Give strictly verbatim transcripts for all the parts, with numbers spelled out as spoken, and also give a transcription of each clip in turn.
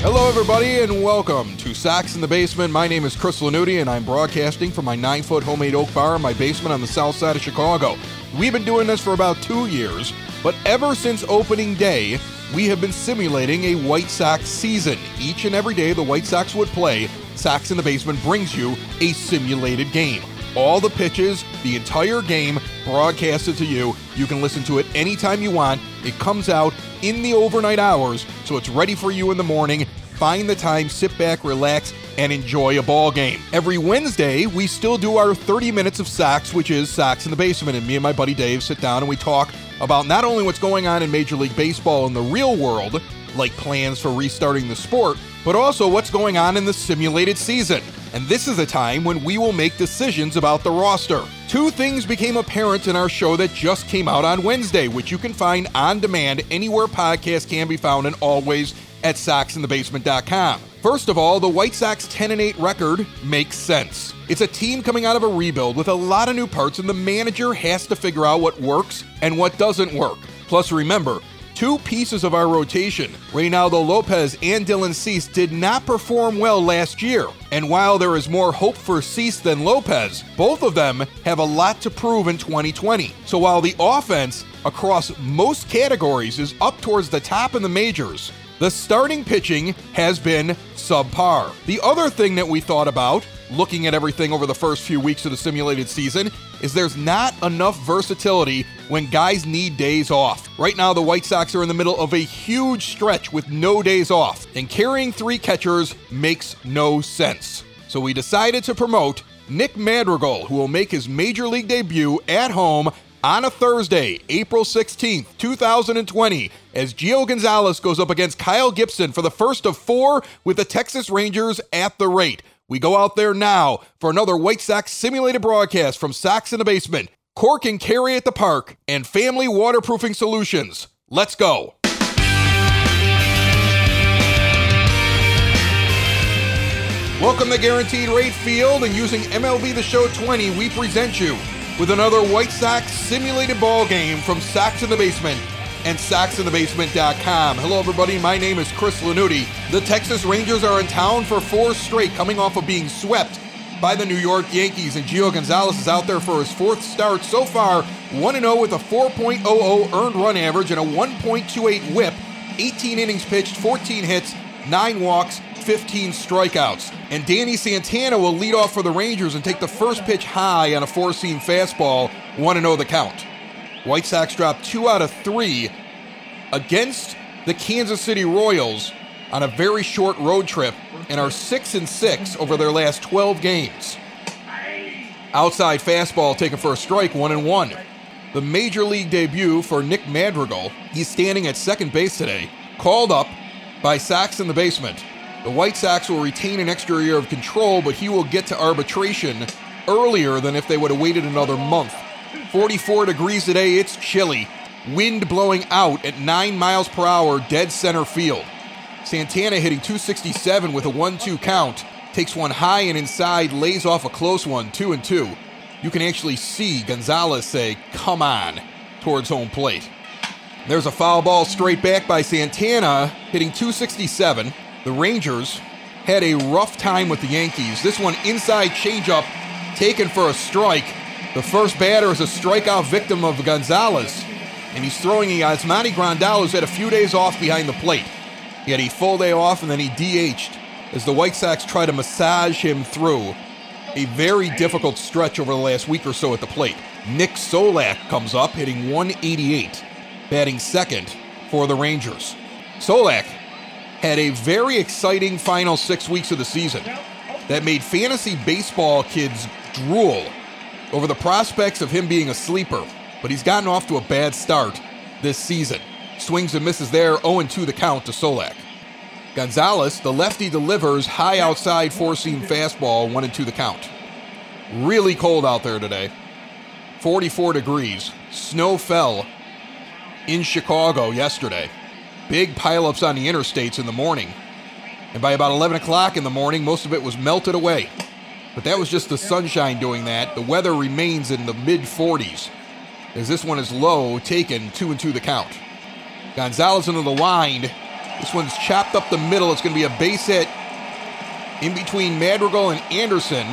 Hello, everybody, and welcome to Sacks in the Basement. My name is Chris Lanuti, and I'm broadcasting from my nine-foot homemade oak bar in my basement on the south side of Chicago. We've been doing this for about two years, but ever since opening day, we have been simulating a White Sox season. Each and every day the White Sox would play, Sacks in the Basement brings you a simulated game. All the pitches, the entire game, broadcasted to you. You can listen to it anytime you want. It comes out in the overnight hours, so it's ready for you in the morning. Find the time, sit back, relax, and enjoy a ball game. Every Wednesday, we still do our thirty minutes of Sox, which is Sox in the Basement, and me and my buddy Dave sit down and we talk about not only what's going on in Major League Baseball in the real world, like plans for restarting the sport, but also what's going on in the simulated season. And this is a time when we will make decisions about the roster. Two things became apparent in our show that just came out on Wednesday, which you can find on demand anywhere podcasts can be found, and always at sacks in the basement dot com. First of all, the White Sox ten and eight record makes sense. It's a team coming out of a rebuild with a lot of new parts, and the manager has to figure out what works and what doesn't work. Plus, remember, two pieces of our rotation, Reynaldo Lopez and Dylan Cease, did not perform well last year. And while there is more hope for Cease than Lopez, both of them have a lot to prove in twenty twenty. So while the offense across most categories is up towards the top in the majors, the starting pitching has been subpar. The other thing that we thought about, looking at everything over the first few weeks of the simulated season, is there's not enough versatility when guys need days off. Right now, the White Sox are in the middle of a huge stretch with no days off, and carrying three catchers makes no sense. So we decided to promote Nick Madrigal, who will make his Major League debut at home on a Thursday, April sixteenth, two thousand twenty, as Gio Gonzalez goes up against Kyle Gibson for the first of four with the Texas Rangers at the rate. We go out there now for another White Sox simulated broadcast from Sox in the Basement, Cork and Carry at the Park, and Family Waterproofing Solutions. Let's go. Welcome to Guaranteed Rate Field, and using M L B The Show twenty, we present you with another White Sox simulated ball game from Sox in the Basement and sacks in the basement dot com. Hello, everybody. My name is Chris Lanuti. The Texas Rangers are in town for four straight, coming off of being swept by the New York Yankees, and Gio Gonzalez is out there for his fourth start so far, one and oh with a four point oh oh earned run average and a one point two eight whip, eighteen innings pitched, fourteen hits, nine walks, fifteen strikeouts. And Danny Santana will lead off for the Rangers and take the first pitch high on a four-seam fastball, one and oh the count. White Sox dropped two out of three against the Kansas City Royals on a very short road trip and are six and six over their last twelve games. Outside fastball taken for a strike, one and one. The Major League debut for Nick Madrigal. He's standing at second base today, called up by Sox in the Basement. The White Sox will retain an extra year of control, but he will get to arbitration earlier than if they would have waited another month. forty-four degrees today, it's chilly. Wind blowing out at nine miles per hour, dead center field. Santana hitting two sixty-seven with a one two count. Takes one high and inside, lays off a close one, two and two. You can actually see Gonzalez say, come on, towards home plate. There's a foul ball straight back by Santana, hitting two sixty-seven. The Rangers had a rough time with the Yankees. This one inside changeup, taken for a strike. The first batter is a strikeout victim of Gonzalez, and he's throwing Yasmani Grandal, who's had a few days off behind the plate. He had a full day off, and then he D H'd as the White Sox try to massage him through a very difficult stretch over the last week or so at the plate. Nick Solak comes up, hitting one eighty-eight, batting second for the Rangers. Solak had a very exciting final six weeks of the season that made fantasy baseball kids drool over the prospects of him being a sleeper, but he's gotten off to a bad start this season. Swings and misses there, oh and two the count to Solak. Gonzalez, the lefty, delivers high outside four-seam fastball, one and two the count. Really cold out there today. forty-four degrees. Snow fell in Chicago yesterday. Big pileups on the interstates in the morning. And by about eleven o'clock in the morning, most of it was melted away. But that was just the sunshine doing that. The weather remains in the mid forties. As this one is low, taken two and two the count. Gonzalez into the wind. This one's chopped up the middle. It's going to be a base hit in between Madrigal and Anderson.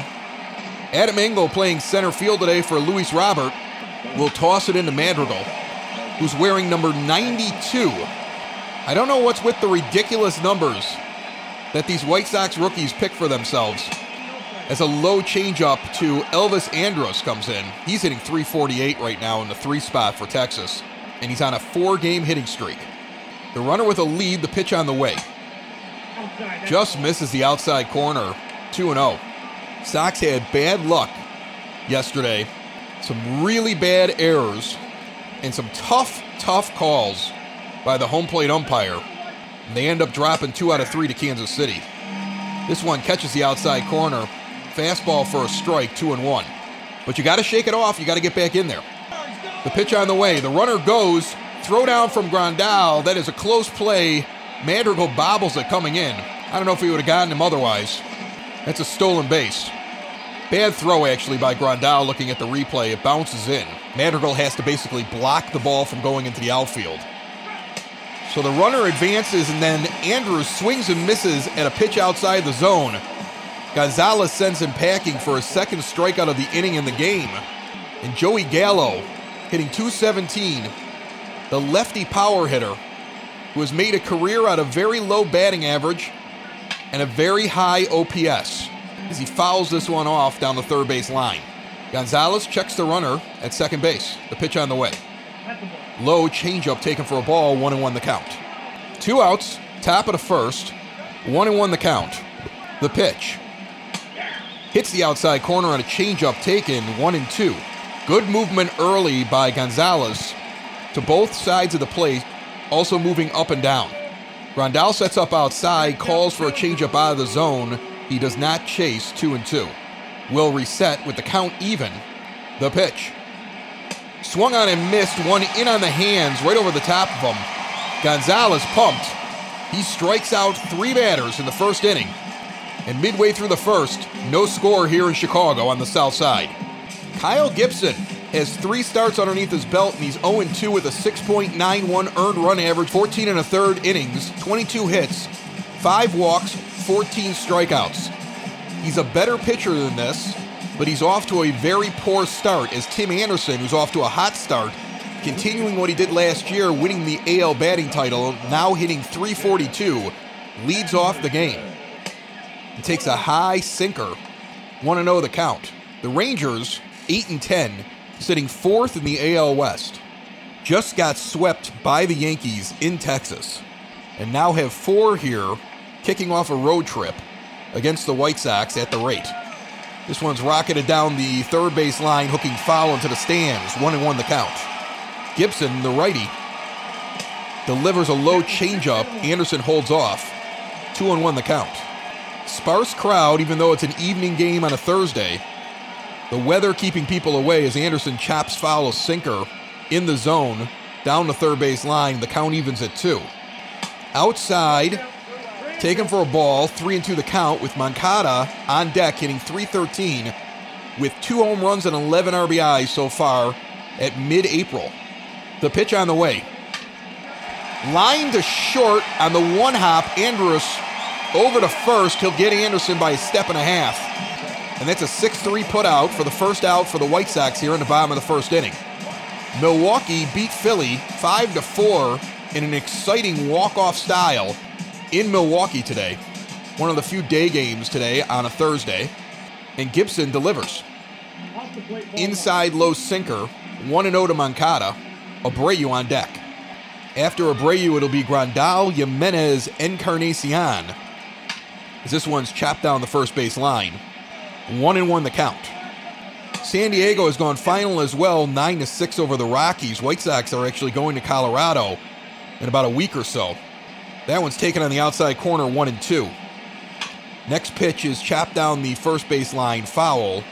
Adam Engel playing center field today for Luis Robert will toss it into Madrigal, who's wearing number ninety-two. I don't know what's with the ridiculous numbers that these White Sox rookies pick for themselves. As a low changeup to Elvis Andrus comes in. He's hitting three forty-eight right now in the three spot for Texas. And he's on a four-game hitting streak. The runner with a lead, the pitch on the way. Just misses the outside corner, two and oh. Sox had bad luck yesterday. Some really bad errors and some tough, tough calls by the home plate umpire. And they end up dropping two out of three to Kansas City. This one catches the outside corner. Fastball for a strike, two and one. But you got to shake it off. You got to get back in there. The pitch on the way. The runner goes. Throw down from Grandal. That is a close play. Madrigal bobbles it coming in. I don't know if we would have gotten him otherwise. That's a stolen base. Bad throw, actually, by Grandal looking at the replay. It bounces in. Madrigal has to basically block the ball from going into the outfield. So the runner advances, and then Andrews swings and misses at a pitch outside the zone. Gonzalez sends him packing for his second strikeout of the inning in the game. And Joey Gallo, hitting two seventeen, the lefty power hitter, who has made a career out of very low batting average and a very high O P S, as he fouls this one off down the third base line. Gonzalez checks the runner at second base, the pitch on the way. Low changeup taken for a ball, one and one the count. Two outs, top of the first, one and one the count. The pitch. Hits the outside corner on a changeup taken, one and two. Good movement early by Gonzalez to both sides of the plate, also moving up and down. Grandal sets up outside, calls for a changeup out of the zone. He does not chase, two and two. Will reset with the count even. The pitch. Swung on and missed, one in on the hands, right over the top of him. Gonzalez pumped. He strikes out three batters in the first inning. And midway through the first, no score here in Chicago on the south side. Kyle Gibson has three starts underneath his belt, and he's oh and two with a six point nine one earned run average, fourteen and a third innings, twenty-two hits, five walks, fourteen strikeouts. He's a better pitcher than this, but he's off to a very poor start as Tim Anderson, who's off to a hot start, continuing what he did last year, winning the A L batting title, now hitting three forty-two, leads off the game. He takes a high sinker, one and oh the count. The Rangers, eight and ten, sitting fourth in the A L West, just got swept by the Yankees in Texas, and now have four here, kicking off a road trip against the White Sox at the rate. This one's rocketed down the third base line, hooking foul into the stands, one and one the count. Gibson, the righty, delivers a low changeup. Anderson holds off, two and one the count. Sparse crowd, even though it's an evening game on a Thursday. The weather keeping people away as Anderson chops foul a sinker in the zone, down the third base line. The count evens at two. Outside. Taken for a ball, three and two the count, with Moncada on deck hitting three thirteen with two home runs and eleven R B Is so far at mid-April. The pitch on the way. Line to short on the one hop. Andrus over to first. He'll get Anderson by a step and a half. And that's a six three put out for the first out for the White Sox here in the bottom of the first inning. Milwaukee beat Philly five to four in an exciting walk-off style in Milwaukee today. One of the few day games today on a Thursday. And Gibson delivers. Inside low sinker, one and oh to Moncada. Abreu on deck. After Abreu, it'll be Grandal, Jimenez, Encarnacion. As this one's chopped down the first base line. one and one the count. San Diego has gone final as well, nine to six over the Rockies. White Sox are actually going to Colorado in about a week or so. That one's taken on the outside corner, one and two. Next pitch is chopped down the first baseline foul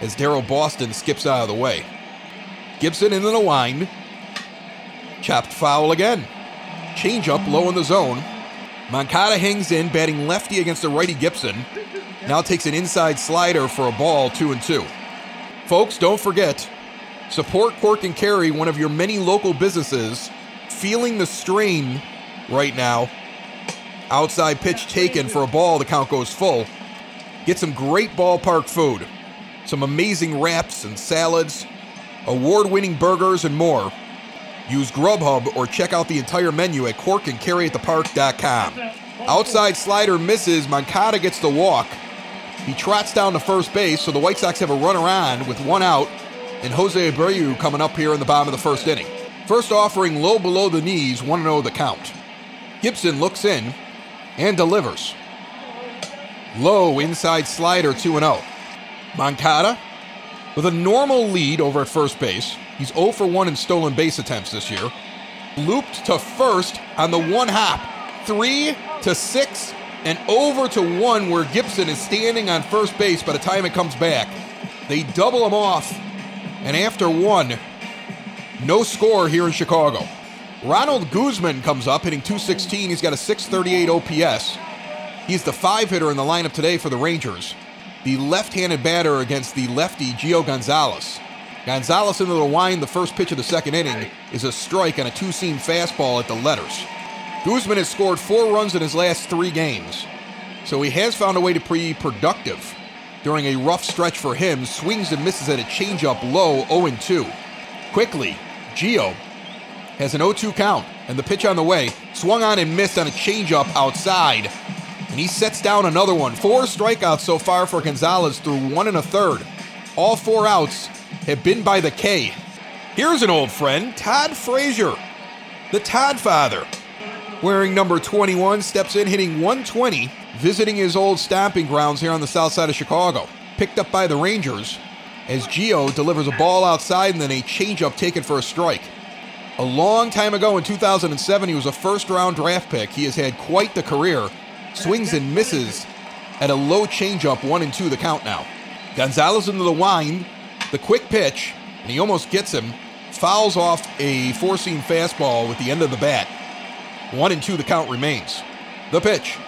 as Darryl Boston skips out of the way. Gibson into the line. Chopped foul again. Change up low in the zone. Moncada hangs in, batting lefty against the righty Gibson. Now takes an inside slider for a ball, two and two. Folks, don't forget, support Cork and Carry, one of your many local businesses feeling the strain right now. Outside pitch taken for a ball, the count goes full. Get some great ballpark food, some amazing wraps and salads, award-winning burgers and more. Use Grubhub or check out the entire menu at cork and carry at the park dot com. Outside slider misses. Moncada gets the walk. He trots down to first base, so the White Sox have a runner on with one out, and Jose Abreu coming up here in the bottom of the first inning. First offering low below the knees, one oh the count. Gibson looks in and delivers. Low inside slider, two oh. Moncada with a normal lead over at first base. He's oh for one in stolen base attempts this year. Looped to first on the one hop. three to six and over to one where Gibson is standing on first base by the time it comes back. They double him off, and after one, no score here in Chicago. Ronald Guzman comes up, hitting two sixteen. He's got a six thirty-eight O P S. He's the five-hitter in the lineup today for the Rangers. The left-handed batter against the lefty, Gio Gonzalez. Gonzalez into the wind. The first pitch of the second inning is a strike on a two-seam fastball at the letters. Guzman has scored four runs in his last three games, so he has found a way to be productive during a rough stretch for him. Swings and misses at a changeup low, oh and two. Quickly, Gio has an oh two count, and the pitch on the way. Swung on and missed on a changeup outside, and he sets down another one. Four strikeouts so far for Gonzalez through one and a third. All four outs have been by the K. Here's an old friend, Todd Frazier, the Todd father. Wearing number twenty-one, steps in, hitting one twenty, visiting his old stomping grounds here on the south side of Chicago. Picked up by the Rangers as Gio delivers a ball outside and then a changeup taken for a strike. A long time ago in two thousand seven, he was a first-round draft pick. He has had quite the career. Swings and misses at a low changeup, one and two the count now. Gonzalez into the wind, the quick pitch, and he almost gets him. Fouls off a four-seam fastball with the end of the bat. One and two the count remains. The pitch,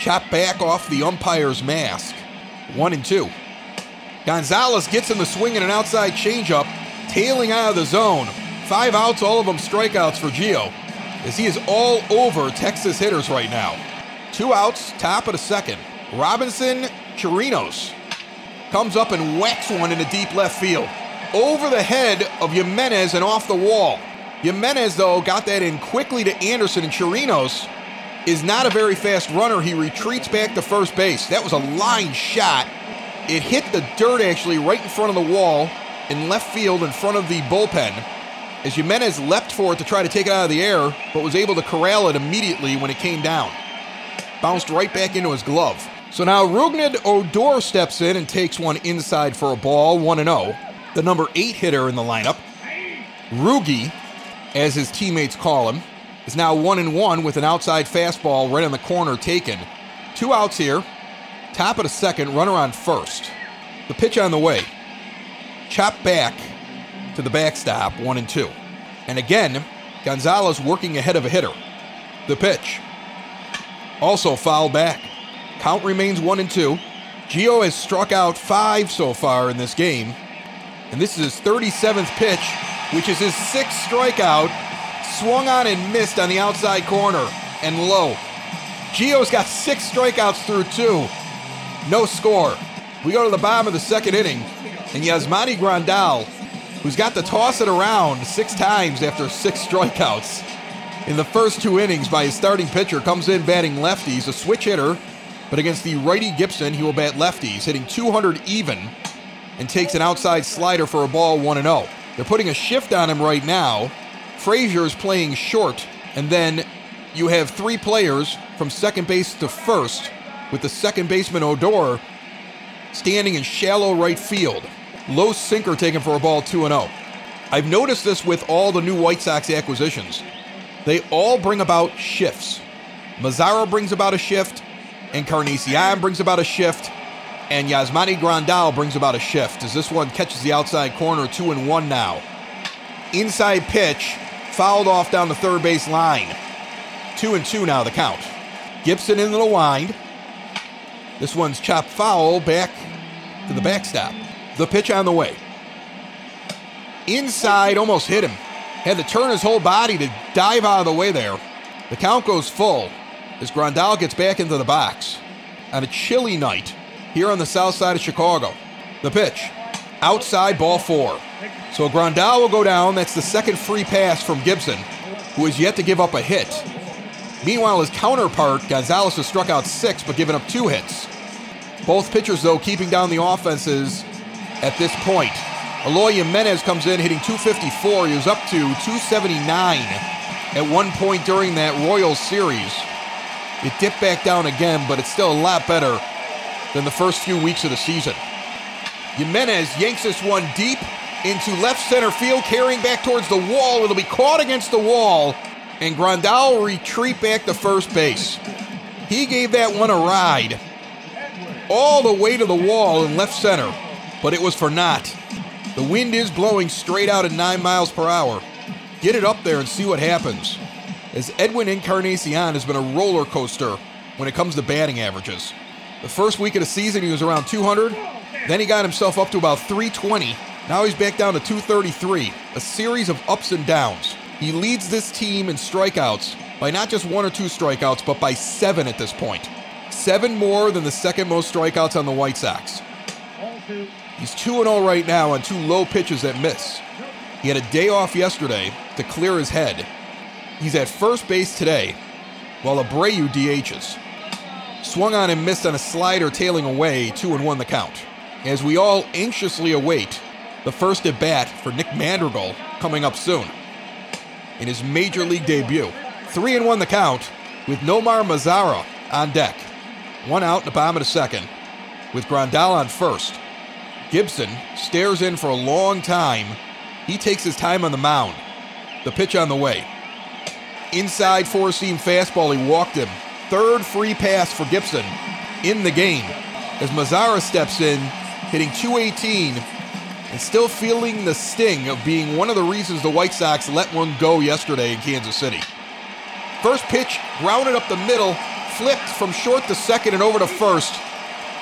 chopped back off the umpire's mask. One and two. Gonzalez gets in the swing and an outside changeup, tailing out of the zone. Five outs, all of them strikeouts for Gio, as he is all over Texas hitters right now. Two outs, top of the second. Robinson Chirinos comes up and whacks one into deep left field. Over the head of Jimenez and off the wall. Jimenez, though, got that in quickly to Anderson, and Chirinos is not a very fast runner. He retreats back to first base. That was a line shot. It hit the dirt, actually, right in front of the wall in left field in front of the bullpen, as Jimenez leapt for it to try to take it out of the air, but was able to corral it immediately when it came down. Bounced right back into his glove. So now Rougned Odor steps in and takes one inside for a ball, one oh. The number eight hitter in the lineup, Rugi, as his teammates call him, is now one and one with an outside fastball right on the corner taken. Two outs here, top of the second, runner on first. The pitch on the way, chopped back to the backstop, one and two. And again, Gonzalez working ahead of a hitter. The pitch, also fouled back. Count remains one and two. Gio has struck out five so far in this game, and this is his thirty-seventh pitch, which is his sixth strikeout. Swung on and missed on the outside corner and low. Gio's got six strikeouts through two. No score. We go to the bottom of the second inning, and Yasmani Grandal, who's got to toss it around six times after six strikeouts in the first two innings by his starting pitcher, comes in batting lefty. He's a switch hitter, but against the righty Gibson, he will bat lefties, hitting two hundred even, and takes an outside slider for a ball, one oh. They're putting a shift on him right now. Frazier is playing short, and then you have three players from second base to first, with the second baseman Odor standing in shallow right field. Low sinker taken for a ball, two oh. I've noticed this with all the new White Sox acquisitions. They all bring about shifts. Mazara brings about a shift, Encarnacion brings about a shift, and Yasmani Grandal brings about a shift as this one catches the outside corner, two and one now. Inside pitch, fouled off down the third base line. Two and two now the count. Gibson into the wind. This one's chopped foul back to the backstop. The pitch on the way. Inside, almost hit him. Had to turn his whole body to dive out of the way there. The count goes full as Grandal gets back into the box on a chilly night here on the south side of Chicago. The pitch, outside, ball four. So Grandal will go down. That's the second free pass from Gibson, who has yet to give up a hit. Meanwhile, his counterpart, Gonzalez, has struck out six but given up two hits. Both pitchers, though, keeping down the offenses at this point. Éloy Jiménez comes in hitting two fifty-four. He was up to two seventy-nine at one point during that Royals series. It dipped back down again, but it's still a lot better than the first few weeks of the season. Jiménez yanks this one deep into left center field, carrying back towards the wall. It'll be caught against the wall, and Grandal will retreat back to first base. He gave that one a ride all the way to the wall in left center, but it was for naught. The wind is blowing straight out at nine miles per hour. Get it up there and see what happens, as Edwin Encarnacion has been a roller coaster when it comes to batting averages. The first week of the season, he was around two hundred. Then he got himself up to about three twenty. Now he's back down to two thirty-three, a series of ups and downs. He leads this team in strikeouts by not just one or two strikeouts, but by seven at this point. Seven more than the second most strikeouts on the White Sox. He's two and oh right now on two low pitches that miss. He had a day off yesterday to clear his head. He's at first base today, while Abreu D H's. Swung on and missed on a slider tailing away, two and one the count. As we all anxiously await the first at-bat for Nick Madrigal coming up soon in his Major League debut. three and one the count with Nomar Mazara on deck. One out in the bottom of the second with Grandal on first. Gibson stares in for a long time. He takes his time on the mound. The pitch on the way. Inside four-seam fastball, he walked him. Third free pass for Gibson in the game as Mazara steps in, hitting two eighteen and still feeling the sting of being one of the reasons the White Sox let one go yesterday in Kansas City. First pitch, grounded up the middle, flipped from short to second and over to first.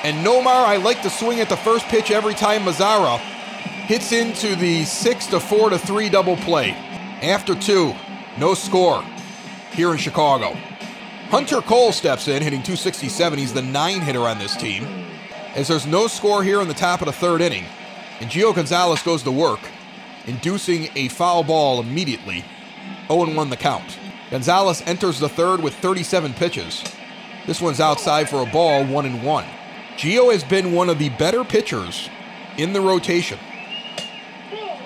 And Nomar, I like to swing at the first pitch every time Mazara hits into the six to four to three double play. After two, no score here in Chicago. Hunter Cole steps in, hitting two sixty-seven. He's the nine hitter on this team, as there's no score here in the top of the third inning. And Gio Gonzalez goes to work, inducing a foul ball immediately. oh and one the count. Gonzalez enters the third with thirty-seven pitches. This one's outside for a ball, one and one. Gio has been one of the better pitchers in the rotation.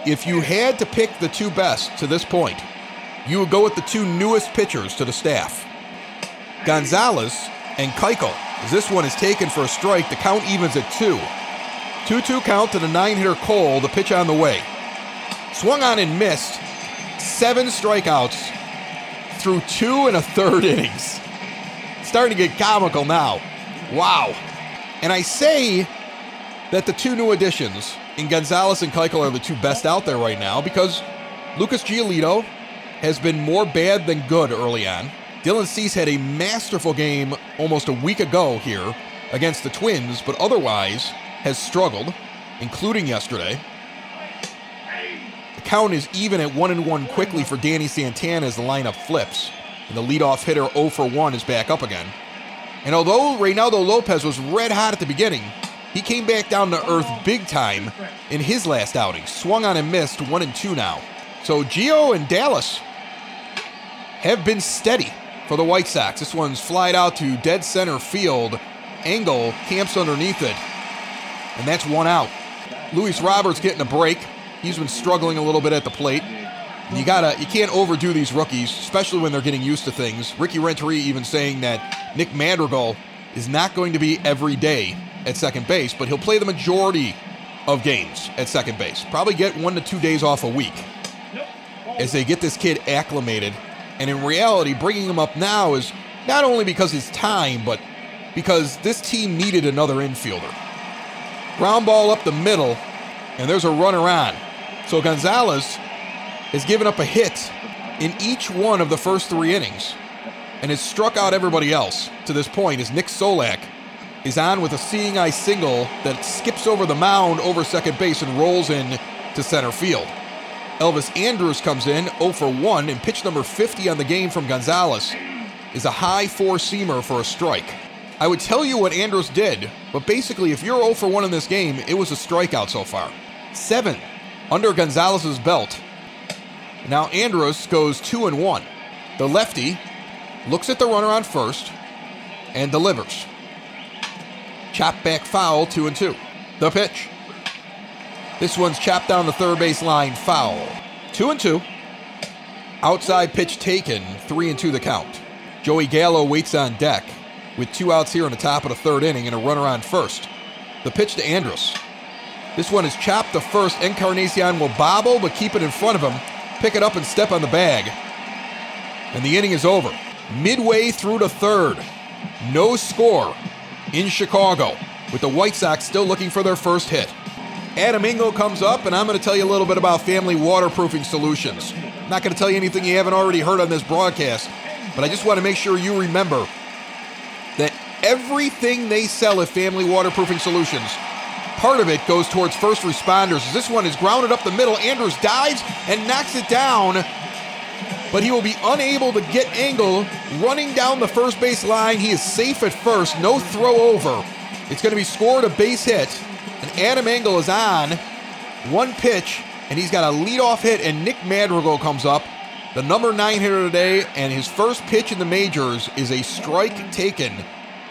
If you had to pick the two best to this point, you would go with the two newest pitchers to the staff, Gonzalez and Keuchel. As this one is taken for a strike, the count evens at two. two two count to the nine-hitter Cole, the pitch on the way. Swung on and missed. Seven strikeouts through two and a third innings. Starting to get comical now. Wow. And I say that the two new additions in Gonzalez and Keuchel are the two best out there right now because Lucas Giolito has been more bad than good early on. Dylan Cease had a masterful game almost a week ago here against the Twins, but otherwise has struggled, including yesterday. The count is even at one and one quickly for Danny Santana as the lineup flips, and the leadoff hitter oh for one is back up again. And although Reynaldo Lopez was red hot at the beginning, he came back down to earth big time in his last outing. Swung on and missed, one and two now. So Gio and Dallas have been steady for the White Sox. This one's flied out to dead center field. Engel camps underneath it, and that's one out. Luis Roberts getting a break. He's been struggling a little bit at the plate. You gotta, you can't overdo these rookies, especially when they're getting used to things. Ricky Renteria even saying that Nick Madrigal is not going to be every day at second base, but he'll play the majority of games at second base. Probably get one to two days off a week as they get this kid acclimated. And in reality, bringing him up now is Not only because it's time, but because this team needed another infielder. Ground ball up the middle, and there's a runner on. So Gonzalez has given up a hit in each one of the first three innings and has struck out everybody else to this point, as Nick Solak is on with a seeing eye single that skips over the mound over second base and rolls in to center field. Elvis Andrus comes in oh for one, and pitch number fifty on the game from Gonzalez is a high four-seamer for a strike. I would tell you what Andrus did, but basically if you're oh for one in this game, it was a strikeout so far. Seven under Gonzalez's belt. Now Andrus goes two and one. The lefty looks at the runner on first and delivers. Chop back foul, two and two. The pitch. This one's chopped down the third baseline, foul. Two and two. Outside pitch taken, three and two the count. Joey Gallo waits on deck with two outs here in the top of the third inning and a runner on first. The pitch to Andrus. This one is chopped to first. Encarnacion will bobble, but keep it in front of him. Pick it up and step on the bag. And the inning is over. Midway through to third. No score in Chicago, with the White Sox still looking for their first hit. Adam Engel comes up, and I'm going to tell you a little bit about Family Waterproofing Solutions. I'm not going to tell you anything you haven't already heard on this broadcast, but I just want to make sure you remember that everything they sell at Family Waterproofing Solutions, part of it goes towards first responders. This one is grounded up the middle. Andrus dives and knocks it down, but he will be unable to get Engel running down the first base line. He is safe at first. No throw over. It's going to be scored a base hit. And Adam Engel is on, one pitch, and he's got a leadoff hit, and Nick Madrigal comes up, the number nine hitter today, and his first pitch in the majors is a strike taken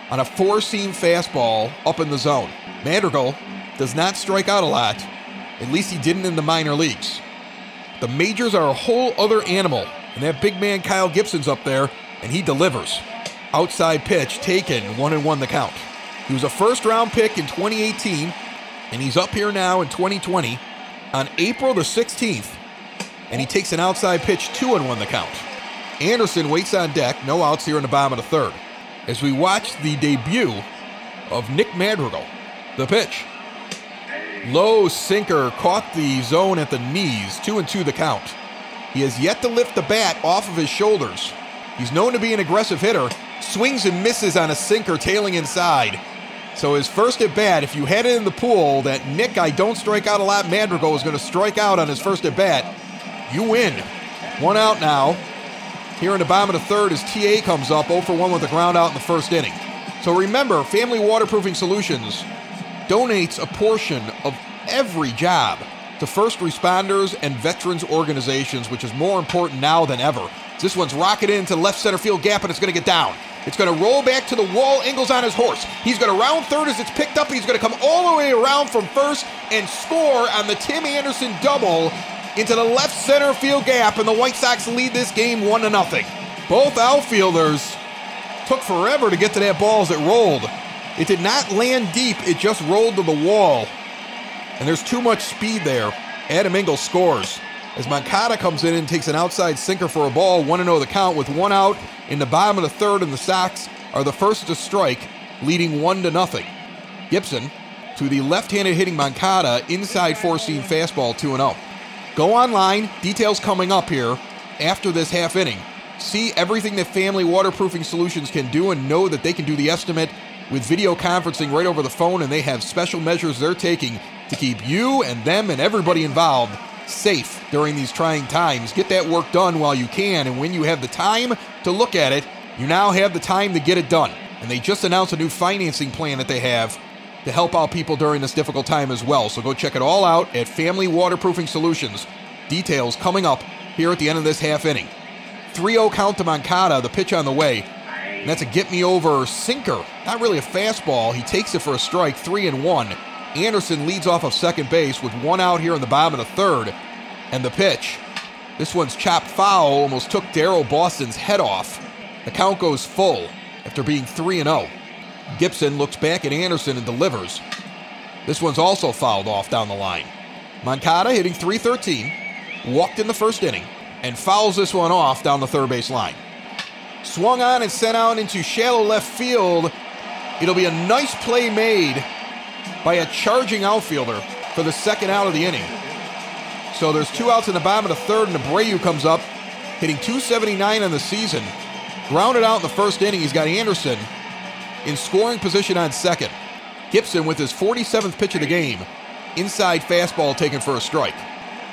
on a four-seam fastball up in the zone. Madrigal does not strike out a lot, at least he didn't in the minor leagues. The majors are a whole other animal, and that big man Kyle Gibson's up there, and he delivers. Outside pitch taken, one and one the count. He was a first-round pick in twenty eighteen, and he's up here now in twenty twenty on April the sixteenth, and he takes an outside pitch, two and one the count. Anderson waits on deck, no outs here in the bottom of the third, as we watch the debut of Nick Madrigal. The pitch. Low sinker, caught the zone at the knees, two and two the count. He has yet to lift the bat off of his shoulders. He's known to be an aggressive hitter, swings and misses on a sinker tailing inside. So his first at-bat, if you had it in the pool that Nick, I don't strike out a lot, Madrigal is going to strike out on his first at-bat, you win. One out now. Here in the bottom of the third as T A comes up, oh for one with a ground out in the first inning. So remember, Family Waterproofing Solutions donates a portion of every job to first responders and veterans organizations, which is more important now than ever. This one's rocketed into left center field gap, and it's going to get down. It's going to roll back to the wall. Engel's on his horse. He's going to round third as it's picked up. He's going to come all the way around from first and score on the Tim Anderson double into the left center field gap, and the White Sox lead this game one to nothing. Both outfielders took forever to get to that ball as it rolled. It did not land deep. It just rolled to the wall, and there's too much speed there. Adam Engel scores as Moncada comes in and takes an outside sinker for a ball, one and oh the count with one out in the bottom of the third, and the Sox are the first to strike, leading one to nothing. Gibson to the left-handed hitting Moncada, inside four-seam fastball, two and oh. Go online, details coming up here after this half inning. See everything that Family Waterproofing Solutions can do, and know that they can do the estimate with video conferencing right over the phone, and they have special measures they're taking to keep you and them and everybody involved safe during these trying times. Get that work done while you can, and when you have the time to look at it, you now have the time to get it done. And they just announced a new financing plan that they have to help out people during this difficult time as well. So go check it all out at Family Waterproofing Solutions. Details coming up here at the end of this half inning. three oh count to Moncada, the pitch on the way. And that's a get-me-over sinker. Not really a fastball. He takes it for a strike, three and one. Anderson leads off of second base with one out here in the bottom of the third. And the pitch. This one's chopped foul, almost took Darryl Boston's head off. The count goes full after being three and oh. Gibson looks back at Anderson and delivers. This one's also fouled off down the line. Moncada hitting three thirteen, walked in the first inning, and fouls this one off down the third base line. Swung on and sent out into shallow left field. It'll be a nice play made by a charging outfielder for the second out of the inning. So there's two outs in the bottom of the third, and Abreu comes up, hitting two seventy-nine on the season. Grounded out in the first inning. He's got Anderson in scoring position on second. Gibson with his forty-seventh pitch of the game. Inside fastball taken for a strike.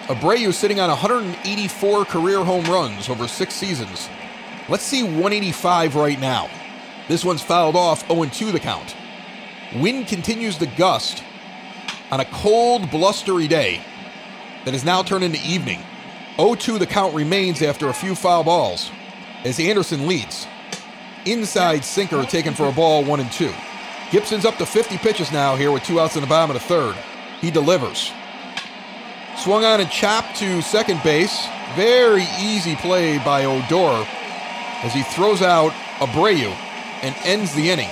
Abreu sitting on one hundred eighty-four career home runs over six seasons. Let's see one eighty-five right now. This one's fouled off, oh and two the count. Wind continues to gust on a cold, blustery day that has now turned into evening. oh two the count remains after a few foul balls as Anderson leads. Inside sinker taken for a ball, one and two. Gibson's up to fifty pitches now here with two outs in the bottom of the third. He delivers. Swung on and chopped to second base. Very easy play by Odor as he throws out Abreu and ends the inning.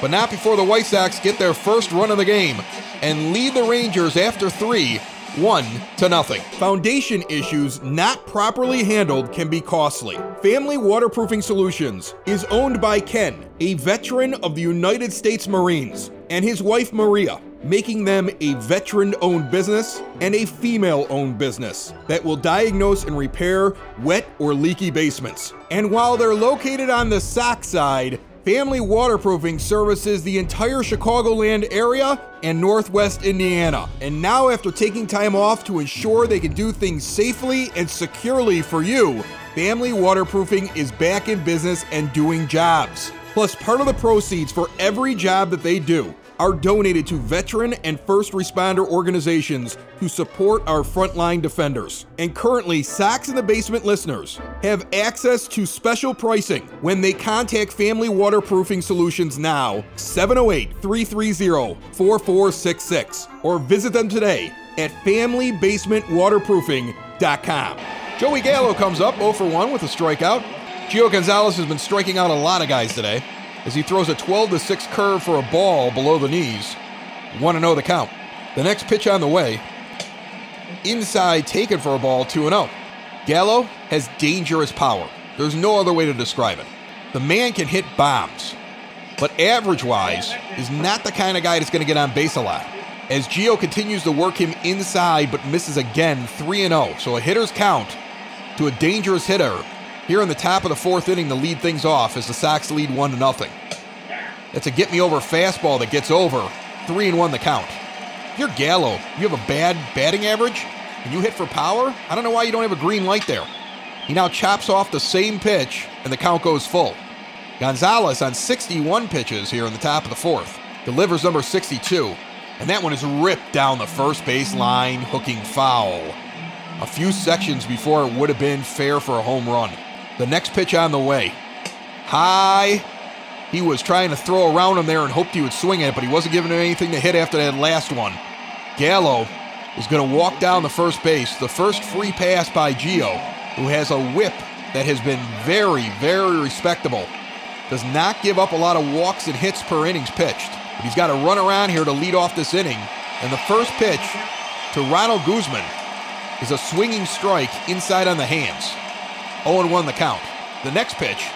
But not before the White Sox get their first run of the game and lead the Rangers after three, one to nothing. Foundation issues not properly handled can be costly. Family Waterproofing Solutions is owned by Ken, a veteran of the United States Marines, and his wife Maria, making them a veteran-owned business and a female-owned business that will diagnose and repair wet or leaky basements. And while they're located on the Sox side, Family Waterproofing services the entire Chicagoland area and Northwest Indiana. And now, after taking time off to ensure they can do things safely and securely for you, Family Waterproofing is back in business and doing jobs. Plus, part of the proceeds for every job that they do are donated to veteran and first responder organizations to support our frontline defenders. And currently, Sox in the Basement listeners have access to special pricing when they contact Family Waterproofing Solutions now, seven oh eight, three three zero, four four six six, or visit them today at family basement waterproofing dot com. Joey Gallo comes up oh for one with a strikeout. Gio Gonzalez has been striking out a lot of guys today as he throws a twelve to six curve for a ball below the knees. one and oh the count. The next pitch on the way. Inside taken for a ball, two and oh. Gallo has dangerous power. There's no other way to describe it. The man can hit bombs, but average-wise is not the kind of guy that's going to get on base a lot. As Gio continues to work him inside but misses again, three and oh. So a hitter's count to a dangerous hitter. Here in the top of the fourth inning to lead things off as the Sox lead one to nothing. That's a get-me-over fastball that gets over. three and one the count. You're Gallo. You have a bad batting average, and you hit for power? I don't know why you don't have a green light there. He now chops off the same pitch, and the count goes full. Gonzalez on sixty-one pitches here in the top of the fourth. Delivers number sixty-two, and that one is ripped down the first baseline, hooking foul. A few sections before it would have been fair for a home run. The next pitch on the way. High. He was trying to throw around him there and hoped he would swing at it, but he wasn't giving him anything to hit after that last one. Gallo is going to walk down the first base. The first free pass by Gio, who has a whip that has been very, very respectable. Does not give up a lot of walks and hits per innings pitched. But he's got to run around here to lead off this inning. And the first pitch to Ronald Guzman is a swinging strike inside on the hands. oh and one the count. The next pitch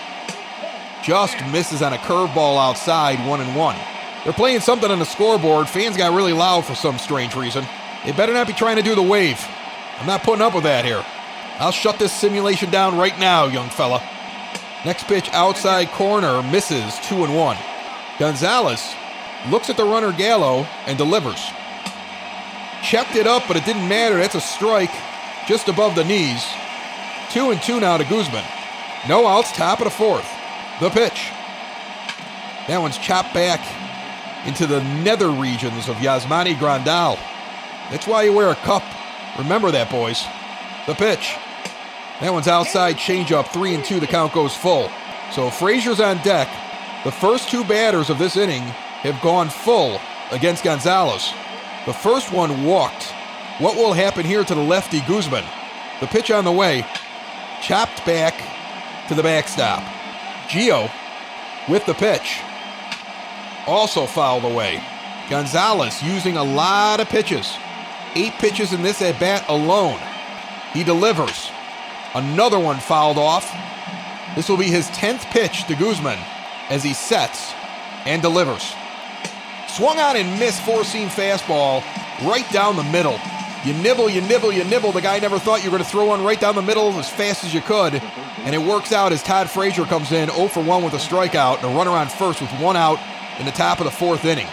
just misses on a curveball outside, one and one. They're playing something on the scoreboard. Fans got really loud for some strange reason. They better not be trying to do the wave. I'm not putting up with that here. I'll shut this simulation down right now, young fella. Next pitch outside corner, misses, two and one. Gonzalez looks at the runner Gallo and delivers. Checked it up, but it didn't matter. That's a strike just above the knees. Two and two now to Guzman. No outs, top of the fourth. The pitch. That one's chopped back into the nether regions of Yasmani Grandal. That's why you wear a cup. Remember that, boys. The pitch. That one's outside changeup. Three and two, the count goes full. So Frazier's on deck. The first two batters of this inning have gone full against Gonzalez. The first one walked. What will happen here to the lefty Guzman? The pitch on the way. Chopped back to the backstop. Gio with the pitch. Also fouled away. Gonzalez using a lot of pitches. Eight pitches in this at-bat alone. He delivers. Another one fouled off. This will be his tenth pitch to Guzman as he sets and delivers. Swung on and missed, four-seam fastball right down the middle. You nibble, you nibble, you nibble. The guy never thought you were going to throw one right down the middle as fast as you could. And it works out as Todd Frazier comes in oh for one with a strikeout and a runner on first with one out in the top of the fourth inning.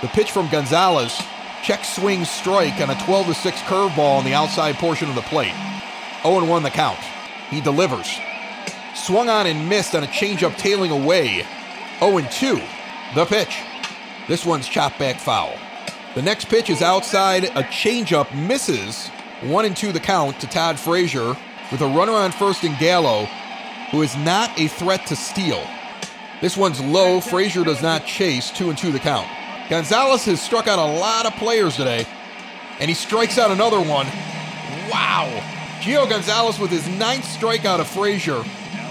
The pitch from Gonzalez, check swing strike on a twelve to six curveball on the outside portion of the plate. oh and one the count. He delivers. Swung on and missed on a changeup tailing away. oh and two the pitch. This one's chopped back foul. The next pitch is outside, a changeup misses. One and two the count to Todd Frazier with a runner on first in Gallo, who is not a threat to steal. This one's low. Frazier does not chase. Two and two the count. Gonzalez has struck out a lot of players today, and he strikes out another one. Wow. Gio Gonzalez with his ninth strikeout of Frazier,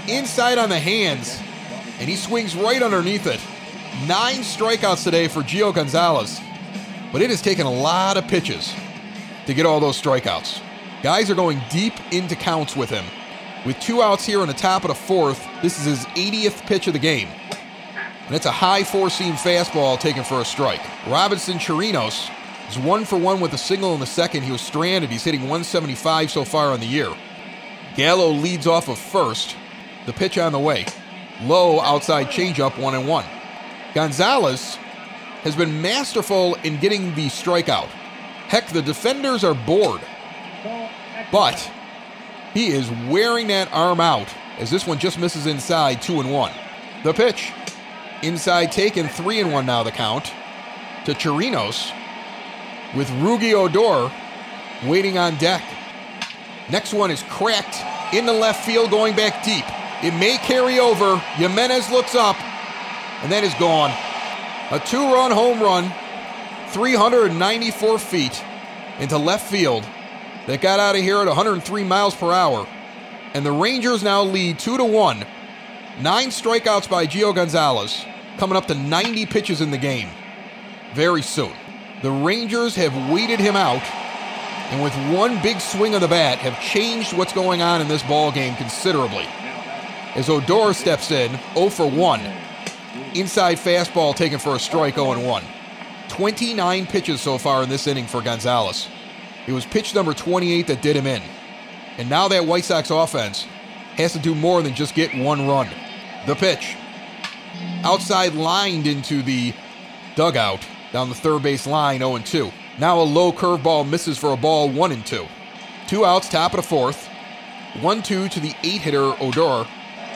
inside on the hands, and he swings right underneath it. Nine strikeouts today for Gio Gonzalez. But it has taken a lot of pitches to get all those strikeouts. Guys are going deep into counts with him. With two outs here in the top of the fourth, this is his eightieth pitch of the game. And it's a high four-seam fastball taken for a strike. Robinson Chirinos is one for one with a single in the second. He was stranded. He's hitting one seventy-five so far on the year. Gallo leads off of first. The pitch on the way. Low outside changeup, one and one. Gonzalez has been masterful in getting the strikeout. Heck, the defenders are bored. But he is wearing that arm out as this one just misses inside, two and one. The pitch, inside taken, three and one now the count to Chirinos with Rougned Odor waiting on deck. Next one is cracked in the left field, going back deep. It may carry over. Jimenez looks up, and that is gone. A two-run home run, three hundred ninety-four feet into left field. That got out of here at one hundred three miles per hour. And the Rangers now lead two to one. Nine strikeouts by Gio Gonzalez, coming up to ninety pitches in the game very soon. The Rangers have weeded him out, and with one big swing of the bat, have changed what's going on in this ball game considerably. As Odor steps in, oh for one. Inside fastball taken for a strike, oh and one. twenty-nine pitches so far in this inning for Gonzalez. It was pitch number twenty-eight that did him in. And now that White Sox offense has to do more than just get one run. The pitch. Outside lined into the dugout down the third base line, oh and two. Now a low curveball misses for a ball, one and two. Two outs, top of the fourth. one two to the eight-hitter, Odor.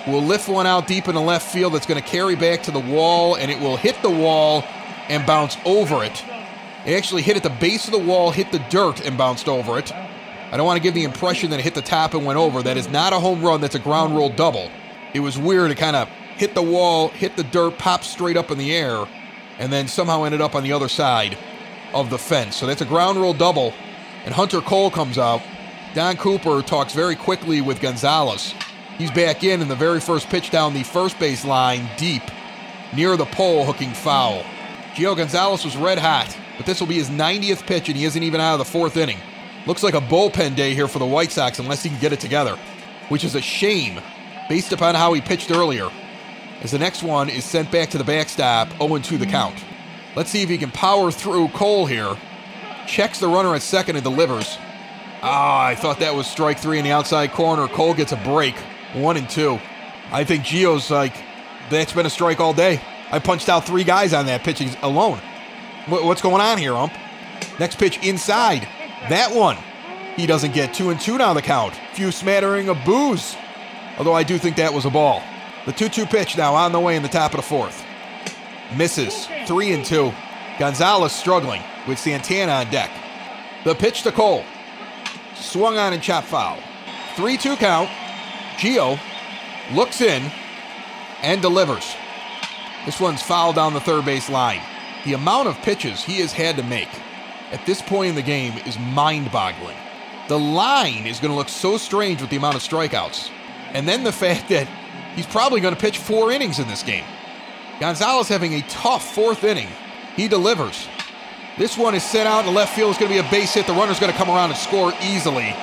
Will lift one out deep in the left field that's going to carry back to the wall, and it will hit the wall and bounce over it. It actually hit at the base of the wall, hit the dirt, and bounced over it. I don't want to give the impression that it hit the top and went over. That is not a home run. That's a ground rule double. It was weird. It kind of hit the wall, hit the dirt, popped straight up in the air, and then somehow ended up on the other side of the fence. So that's a ground rule double, and Hunter Cole comes out. Don Cooper talks very quickly with Gonzalez. He's back in in the very first pitch down the first base line, deep, near the pole, hooking foul. Gio Gonzalez was red hot, but this will be his ninetieth pitch, and he isn't even out of the fourth inning. Looks like a bullpen day here for the White Sox unless he can get it together, which is a shame based upon how he pitched earlier, as the next one is sent back to the backstop, oh and two the count. Let's see if he can power through Cole here. Checks the runner at second and delivers. Ah, I thought that was strike three in the outside corner. Cole gets a break. One and two. I think Gio's like, that's been a strike all day. I punched out three guys on that pitch alone. What's going on here, ump? Next pitch inside. That one. He doesn't get. Two and two now the count. Few smattering of boos. Although I do think that was a ball. The two-two pitch now on the way in the top of the fourth. Misses. Three and two. Gonzalez struggling with Santana on deck. The pitch to Cole. Swung on and chopped foul. three two count. Gio looks in and delivers. This one's foul down the third base line. The amount of pitches he has had to make at this point in the game is mind-boggling. The line is going to look so strange with the amount of strikeouts. And then the fact that he's probably going to pitch four innings in this game. Gonzalez having a tough fourth inning. He delivers. This one is set out in the left field. It's going to be a base hit. The runner's going to come around and score easily.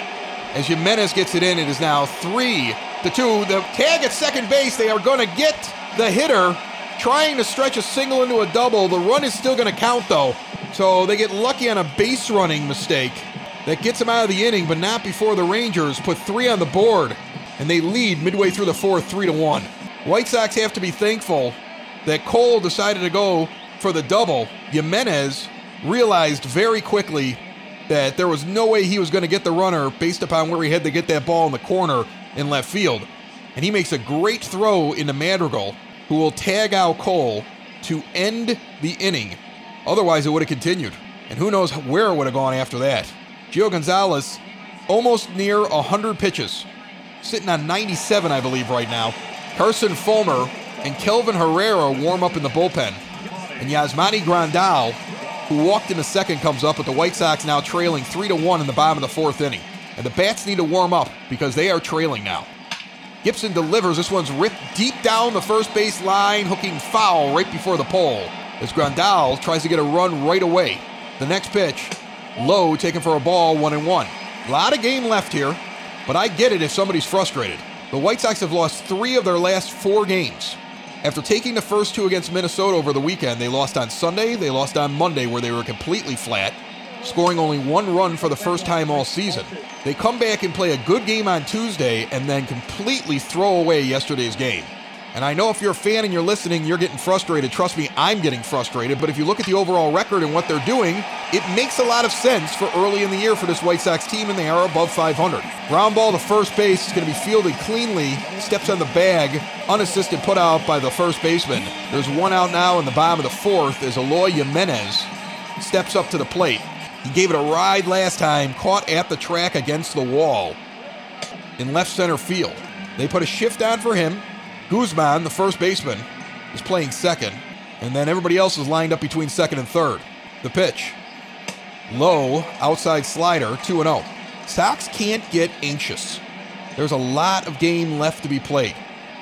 As Jimenez gets it in, it is now three to the two. The tag at second base. They are going to get the hitter trying to stretch a single into a double. The run is still going to count, though. So they get lucky on a base running mistake that gets them out of the inning, but not before the Rangers put three on the board, and they lead midway through the fourth, three to one. White Sox have to be thankful that Cole decided to go for the double. Jimenez realized very quickly that there was no way he was going to get the runner based upon where he had to get that ball in the corner in left field. And he makes a great throw into Madrigal, who will tag out Cole to end the inning. Otherwise, it would have continued. And who knows where it would have gone after that. Gio Gonzalez, almost near one hundred pitches. Sitting on ninety-seven, I believe, right now. Carson Fulmer and Kelvin Herrera warm up in the bullpen. And Yasmani Grandal, who walked in the second, comes up, with the White Sox now trailing three to one in the bottom of the fourth inning. And the bats need to warm up because they are trailing now. Gibson delivers. This one's ripped deep down the first base line, hooking foul right before the pole, as Grandal tries to get a run right away. The next pitch, low, taken for a ball, one and one. A lot of game left here, but I get it if somebody's frustrated. The White Sox have lost three of their last four games. After taking the first two against Minnesota over the weekend, they lost on Sunday, they lost on Monday, where they were completely flat, scoring only one run for the first time all season. They come back and play a good game on Tuesday and then completely throw away yesterday's game. And I know if you're a fan and you're listening, you're getting frustrated. Trust me, I'm getting frustrated. But if you look at the overall record and what they're doing, it makes a lot of sense for early in the year for this White Sox team, and they are above five hundred. Ground ball to first base is going to be fielded cleanly. Steps on the bag, unassisted put out by the first baseman. There's one out now in the bottom of the fourth as Éloy Jiménez steps up to the plate. He gave it a ride last time, caught at the track against the wall in left center field. They put a shift on for him. Guzman, the first baseman, is playing second, and then everybody else is lined up between second and third. The pitch, low, outside slider, two oh. Sox can't get anxious. There's a lot of game left to be played,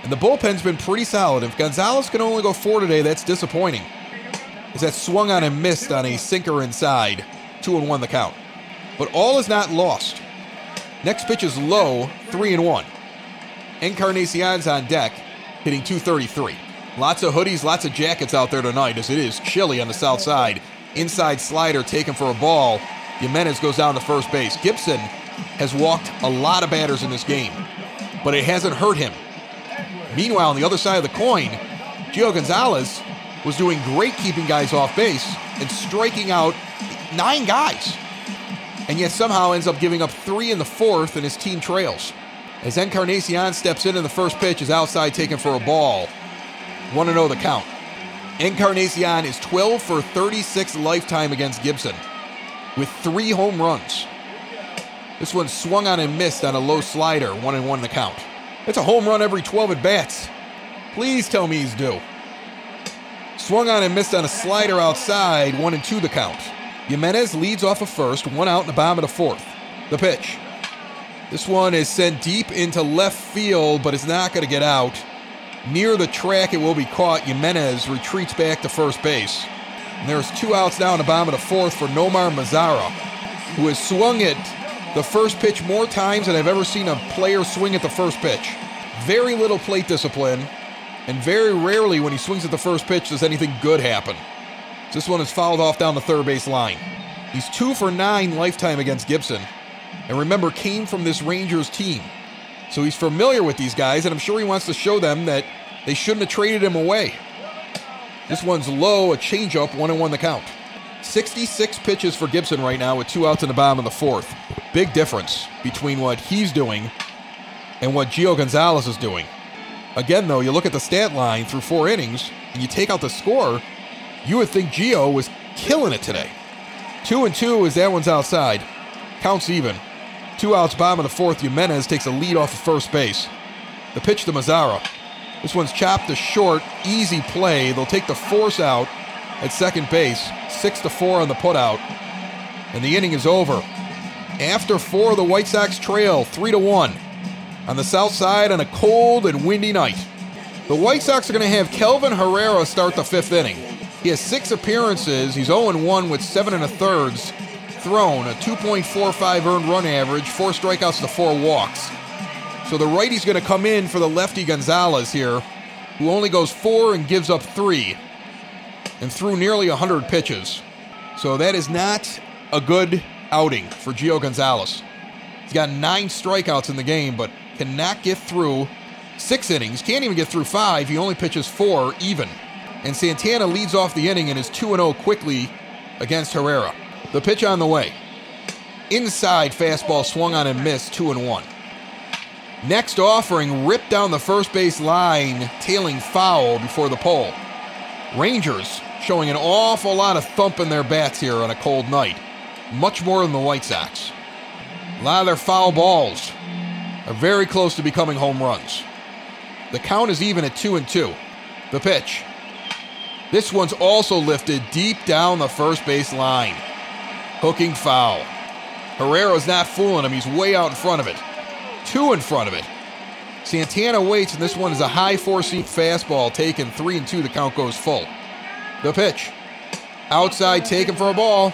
and the bullpen's been pretty solid. If Gonzalez can only go four today, that's disappointing, as that swung on and missed on a sinker inside, two and one the count. But all is not lost. Next pitch is low, three and one. Encarnacion's on deck, hitting two thirty-three. Lots of hoodies, lots of jackets out there tonight, as it is chilly on the south side. Inside slider taken for a ball. Jimenez goes down to first base. Gibson has walked a lot of batters in this game, but it hasn't hurt him. Meanwhile, on the other side of the coin, Gio Gonzalez was doing great keeping guys off base and striking out nine guys, and yet somehow ends up giving up three in the fourth, and his team trails. As Encarnacion steps in, and the first pitch is outside, taken for a ball. one oh the count. Encarnacion is twelve for thirty-six lifetime against Gibson, with three home runs. This one swung on and missed on a low slider, one and one the count. That's a home run every twelve at-bats. Please tell me he's due. Swung on and missed on a slider outside, one and two the count. Jimenez leads off of first, one out in the bottom of the fourth. The pitch. This one is sent deep into left field, but it's not going to get out. Near the track, it will be caught. Jimenez retreats back to first base. And there's two outs now in the bottom of the fourth for Nomar Mazara, who has swung at the first pitch more times than I've ever seen a player swing at the first pitch. Very little plate discipline, and very rarely when he swings at the first pitch does anything good happen. This one is fouled off down the third base line. He's two for nine lifetime against Gibson. And remember, came from this Rangers team. So he's familiar with these guys, and I'm sure he wants to show them that they shouldn't have traded him away. This one's low, a changeup, one and one the count. sixty-six pitches for Gibson right now with two outs in the bottom of the fourth. Big difference between what he's doing and what Gio Gonzalez is doing. Again, though, you look at the stat line through four innings, and you take out the score, you would think Gio was killing it today. Two and two as that one's outside. Counts even. Two outs, bottom of the fourth. Jimenez takes a lead off of first base. The pitch to Mazara. This one's chopped to short. Easy play. They'll take the force out at second base. Six to four on the putout. And the inning is over. After four, the White Sox trail three to one on the south side on a cold and windy night. The White Sox are going to have Kelvin Herrera start the fifth inning. He has six appearances. He's oh and one with seven and a thirds thrown, a two point four five earned run average, four strikeouts to four walks. So the righty's going to come in for the lefty Gonzalez here, who only goes four and gives up three and threw nearly one hundred pitches. So that is not a good outing for Gio Gonzalez. He's got nine strikeouts in the game, but cannot get through six innings. Can't even get through five. He only pitches four even. And Santana leads off the inning and is two and oh quickly against Herrera. The pitch on the way. Inside fastball swung on and missed, two and one. Next offering ripped down the first base line, tailing foul before the pole. Rangers showing an awful lot of thump in their bats here on a cold night. Much more than the White Sox. A lot of their foul balls are very close to becoming home runs. The count is even at two and two. The pitch. This one's also lifted deep down the first base line. Hooking foul. Herrera's not fooling him. He's way out in front of it. Two in front of it. Santana waits, and this one is a high four-seam fastball taken. Three and two, the count goes full. The pitch. Outside, taken for a ball.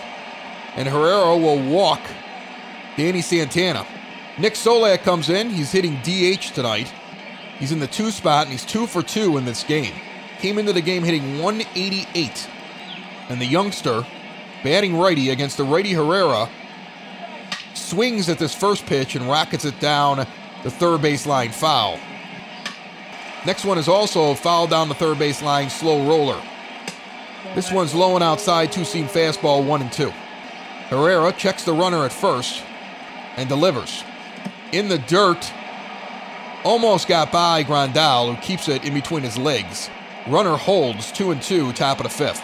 And Herrera will walk Danny Santana. Nick Solak comes in. He's hitting D H tonight. He's in the two spot, and he's two for two in this game. Came into the game hitting one eighty-eight. And the youngster, batting righty against the righty Herrera, swings at this first pitch and rockets it down the third baseline foul. Next one is also foul down the third baseline, slow roller. This one's low and outside, two-seam fastball, one and two. Herrera checks the runner at first and delivers. In the dirt, almost got by Grandal, who keeps it in between his legs. Runner holds, two and two, top of the fifth.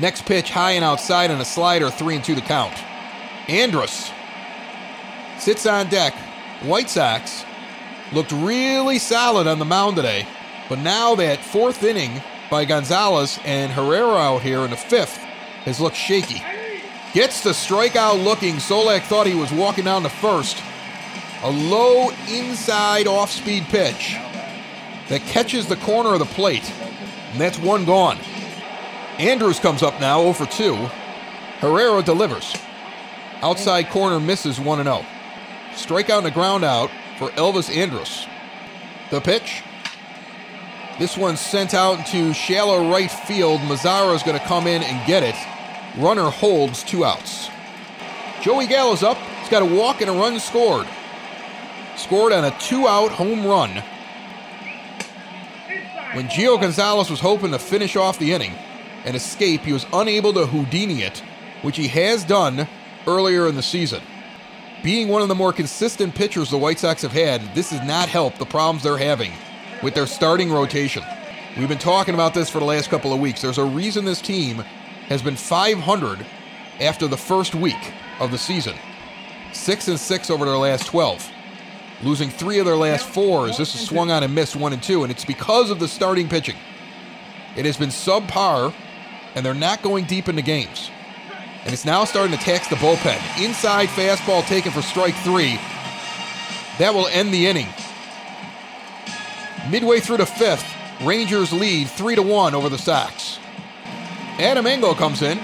Next pitch, high and outside, and a slider, three and two to count. Andrus sits on deck. White Sox looked really solid on the mound today, but now that fourth inning by Gonzalez and Herrera out here in the fifth has looked shaky. Gets the strikeout looking. Solak thought he was walking down to first. A low inside off-speed pitch that catches the corner of the plate, and that's one gone. Andrus comes up now, oh for two. Herrera delivers. Outside corner misses, one and oh. Strikeout and a ground out for Elvis Andrus. The pitch. This one's sent out into shallow right field. Mazara's going to come in and get it. Runner holds, two outs. Joey Gallo's up. He's got a walk and a run scored. Scored on a two-out home run. When Gio Gonzalez was hoping to finish off the inning and escape, he was unable to Houdini it, which he has done earlier in the season. Being one of the more consistent pitchers the White Sox have had, this has not helped the problems they're having with their starting rotation. We've been talking about this for the last couple of weeks. There's a reason this team has been five hundred after the first week of the season. Six and six over their last twelve. Losing three of their last four as this is swung on and missed, one and two, and it's because of the starting pitching. It has been subpar, and they're not going deep into games. And it's now starting to tax the bullpen. Inside fastball taken for strike three. That will end the inning. Midway through the fifth, Rangers lead three to one over the Sox. Adam Engel comes in.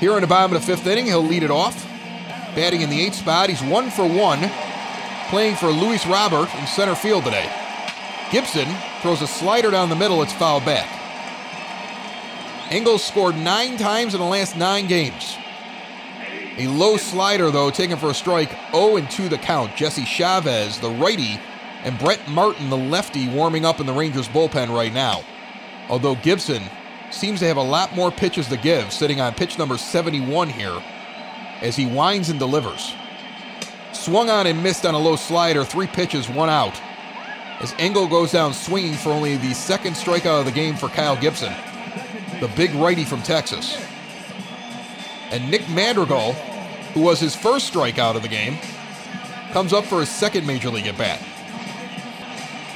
Here in the bottom of the fifth inning, he'll lead it off. Batting in the eighth spot, he's one for one. Playing for Luis Robert in center field today. Gibson throws a slider down the middle. It's fouled back. Engel scored nine times in the last nine games. A low slider, though, taken for a strike, oh and two the count. Jesse Chavez, the righty, and Brett Martin, the lefty, warming up in the Rangers bullpen right now. Although Gibson seems to have a lot more pitches to give, sitting on pitch number seventy-one here as he winds and delivers. Swung on and missed on a low slider, three pitches, one out. As Engel goes down swinging for only the second strikeout of the game for Kyle Gibson, the big righty from Texas. And Nick Madrigal, who was his first strikeout of the game, comes up for his second major league at bat.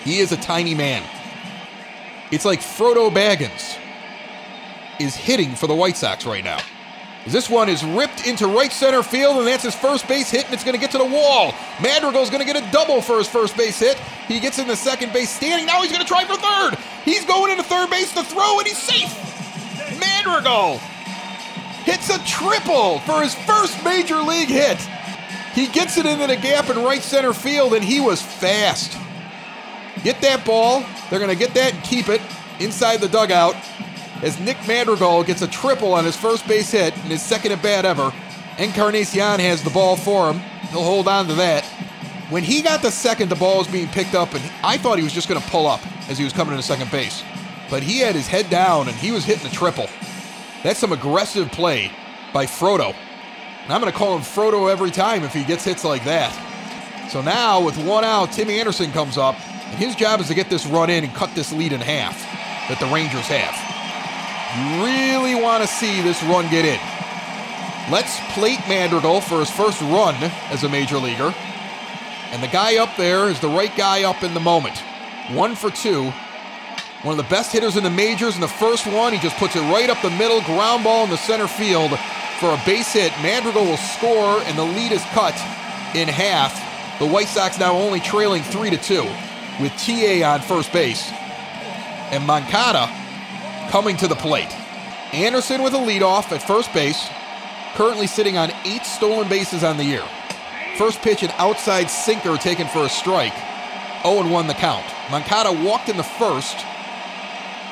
He is a tiny man. It's like Frodo Baggins is hitting for the White Sox right now. This one is ripped into right center field, and that's his first base hit, and it's going to get to the wall. Madrigal's going to get a double for his first base hit. He gets in the second base standing. Now he's going to try for third. He's going into third base to throw, and he's safe. Madrigal hits a triple for his first major league hit. He gets it into the gap in right center field, and he was fast. Get that ball. They're going to get that and keep it inside the dugout as Nick Madrigal gets a triple on his first base hit and his second at bat ever. Encarnacion has the ball for him. He'll hold on to that. When he got the second, the ball was being picked up, and I thought he was just going to pull up as he was coming into second base. But he had his head down, and he was hitting a triple. That's some aggressive play by Frodo. And I'm going to call him Frodo every time if he gets hits like that. So now, with one out, Tim Anderson comes up, and his job is to get this run in and cut this lead in half that the Rangers have. You really want to see this run get in. Let's plate Madrigal for his first run as a major leaguer. And the guy up there is the right guy up in the moment. One for two. One of the best hitters in the majors in the first one. He just puts it right up the middle. Ground ball in the center field for a base hit. Madrigal will score, and the lead is cut in half. The White Sox now only trailing three to two with T A on first base. And Moncada coming to the plate. Anderson with a leadoff at first base. Currently sitting on eight stolen bases on the year. First pitch, an outside sinker taken for a strike. oh and one the count. Moncada walked in the first,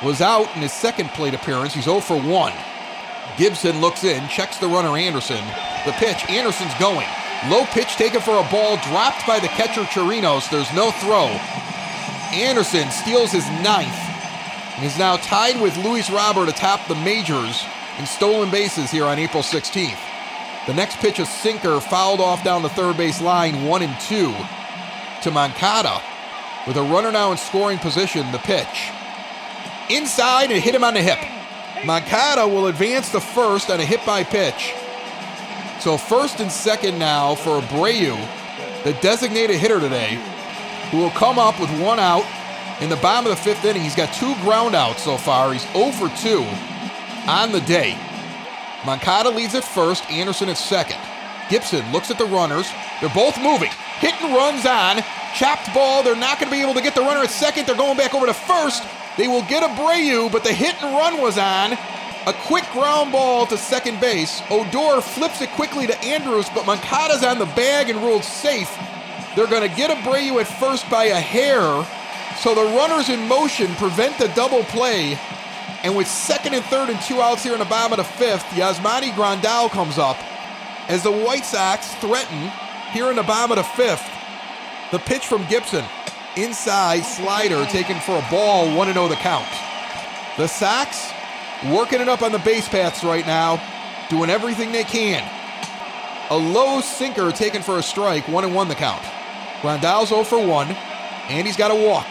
was out in his second plate appearance. He's oh for one. Gibson looks in, checks the runner Anderson. The pitch, Anderson's going. Low pitch taken for a ball, dropped by the catcher Chirinos. There's no throw. Anderson steals his ninth and is now tied with Luis Robert atop the majors in stolen bases here on April sixteenth. The next pitch, a sinker, fouled off down the third base line, one and two to Moncada. With a runner now in scoring position, the pitch. Inside and hit him on the hip. Moncada will advance to first on a hit by pitch. So first and second now for Abreu, the designated hitter today, who will come up with one out in the bottom of the fifth inning. He's got two ground outs so far. He's oh for two. On the day. Moncada leads at first, Anderson at second. Gibson looks at the runners. They're both moving. Hitting runs on. Chopped ball. They're not going to be able to get the runner at second. They're going back over to first. They will get Abreu, but the hit and run was on. A quick ground ball to second base. Odor flips it quickly to Andrus, but Moncada's on the bag and ruled safe. They're going to get Abreu at first by a hair. So the runners in motion prevent the double play. And with second and third and two outs here in the bottom of the fifth, Yasmani Grandal comes up as the White Sox threaten here in the bottom of the fifth. The pitch from Gibson. Inside slider taken for a ball, one and oh the count. The Sox working it up on the base paths right now, doing everything they can. A low sinker taken for a strike, one and one the count. Grandal's oh for one, and he's got a walk.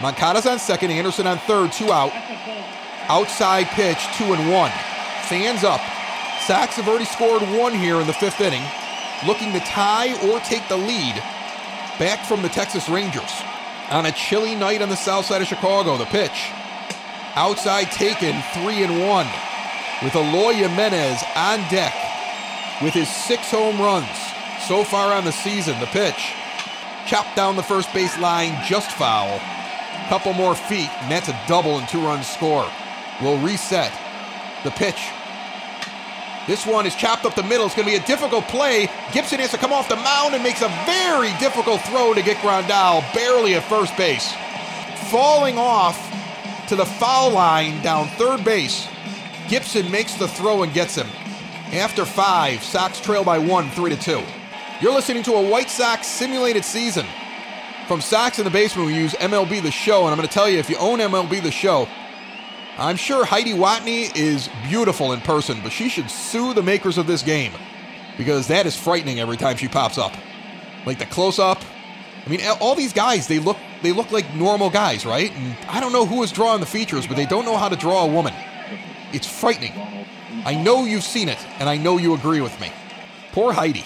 Moncada's on second, Anderson on third, two out. Outside pitch, two and one. Fans up. Sox have already scored one here in the fifth inning, looking to tie or take the lead back from the Texas Rangers. On a chilly night on the south side of Chicago, the pitch. Outside taken, three and one. With Éloy Jiménez on deck with his six home runs so far on the season. The pitch. Chopped down the first base line, just foul. Couple more feet, and that's a double and two-run score. Will reset the pitch. This one is chopped up the middle. It's going to be a difficult play. Gibson has to come off the mound and makes a very difficult throw to get Grandal, barely at first base. Falling off to the foul line down third base. Gibson makes the throw and gets him. After five, Sox trail by one, three to two. You're listening to a White Sox simulated season. From Sox in the Basement, we use M L B The Show, and I'm going to tell you, if you own M L B The Show, I'm sure Heidi Watney is beautiful in person, but she should sue the makers of this game, because that is frightening every time she pops up. Like the close-up. I mean, all these guys, they look they look like normal guys, right? And I don't know who is drawing the features, but they don't know how to draw a woman. It's frightening. I know you've seen it, and I know you agree with me. Poor Heidi.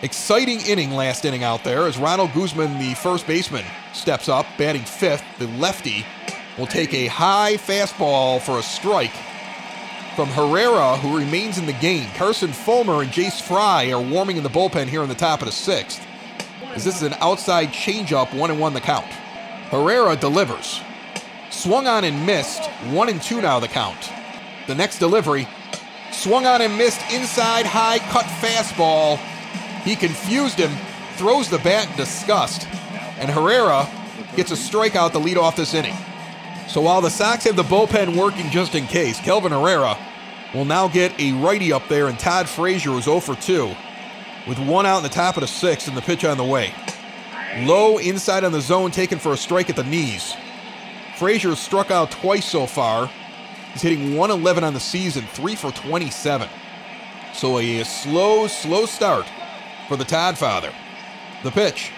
Exciting inning, last inning out there, as Ronald Guzman, the first baseman, steps up, batting fifth. The lefty will take a high fastball for a strike from Herrera, who remains in the game. Carson Fulmer and Jace Fry are warming in the bullpen here in the top of the sixth, as this is an outside changeup, one and one the count. Herrera delivers. Swung on and missed, one and two now the count. The next delivery, swung on and missed, inside high cut fastball, He confused him, throws the bat in disgust, and Herrera gets a strikeout to lead off this inning. So while the Sox have the bullpen working just in case, Kelvin Herrera will now get a righty up there, and Todd Frazier was oh for two with one out in the top of the sixth and the pitch on the way. Low inside on the zone, taken for a strike at the knees. Frazier struck out twice so far. He's hitting one eleven on the season, three for twenty-seven. So a slow, slow start for the Todd Father. The pitch.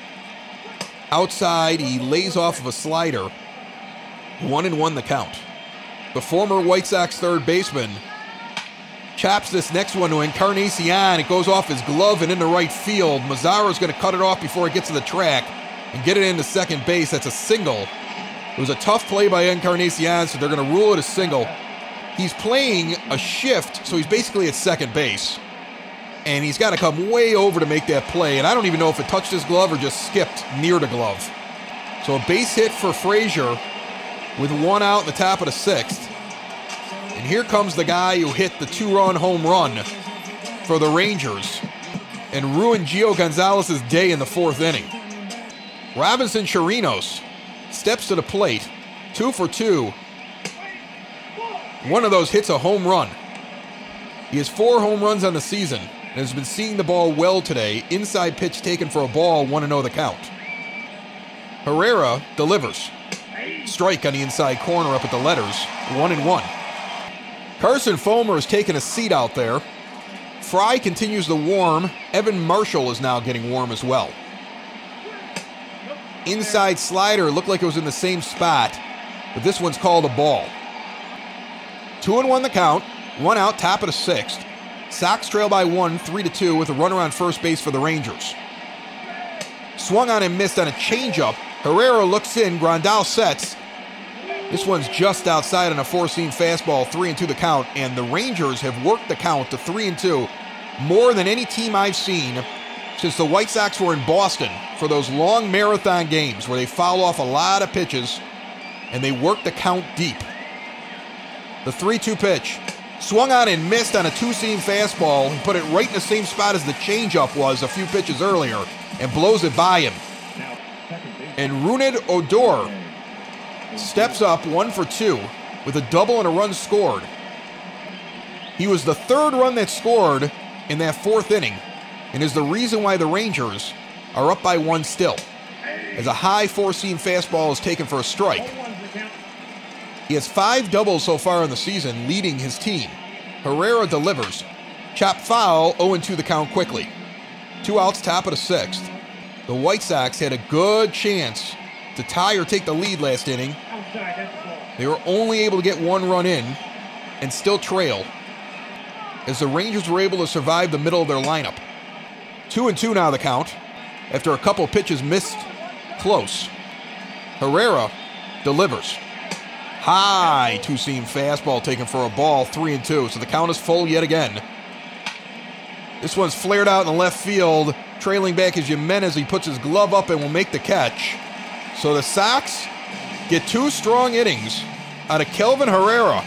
Outside, he lays off of a slider. One and one the count. The former White Sox third baseman chops this next one to Encarnacion. It goes off his glove and into right field. Mazara's going to cut it off before it gets to the track and get it into second base. That's a single. It was a tough play by Encarnacion, so they're going to rule it a single. He's playing a shift, so he's basically at second base. And he's got to come way over to make that play. And I don't even know if it touched his glove or just skipped near the glove. So a base hit for Frazier with one out in the top of the sixth. And here comes the guy who hit the two-run home run for the Rangers and ruined Gio Gonzalez's day in the fourth inning. Robinson Chirinos steps to the plate, two for two. One of those hits a home run. He has four home runs on the season and has been seeing the ball well today. Inside pitch taken for a ball, one oh the count. Herrera delivers. Strike on the inside corner up at the letters, one and one. Carson Fulmer has taken a seat out there. Fry continues to warm. Evan Marshall is now getting warm as well. Inside slider, looked like it was in the same spot, but this one's called a ball. Two and one the count, one out, top of the sixth. Sox trail by one, three to two, with a runner on first base for the Rangers. Swung on and missed on a changeup. Herrera looks in, Grandal sets. This one's just outside on a four-seam fastball, three and two the count, and the Rangers have worked the count to three and two, more than any team I've seen since the White Sox were in Boston for those long marathon games where they foul off a lot of pitches and they work the count deep. The three two pitch. Swung on and missed on a two-seam fastball and put it right in the same spot as the changeup was a few pitches earlier and blows it by him. And Rougned Odor steps up one for two with a double and a run scored. He was the third run that scored in that fourth inning and is the reason why the Rangers are up by one still, as a high four-seam fastball is taken for a strike. He has five doubles so far in the season, leading his team. Herrera delivers. Chop foul, oh and two the count quickly. Two outs, top of the sixth. The White Sox had a good chance to tie or take the lead last inning. They were only able to get one run in and still trail, as the Rangers were able to survive the middle of their lineup. Two and two now the count, after a couple pitches missed close. Herrera delivers. High two-seam fastball taken for a ball, three and two, so the count is full yet again. This one's flared out in the left field. Trailing back is Jimenez. He puts his glove up and will make the catch. So the Sox get two strong innings out of Kelvin Herrera,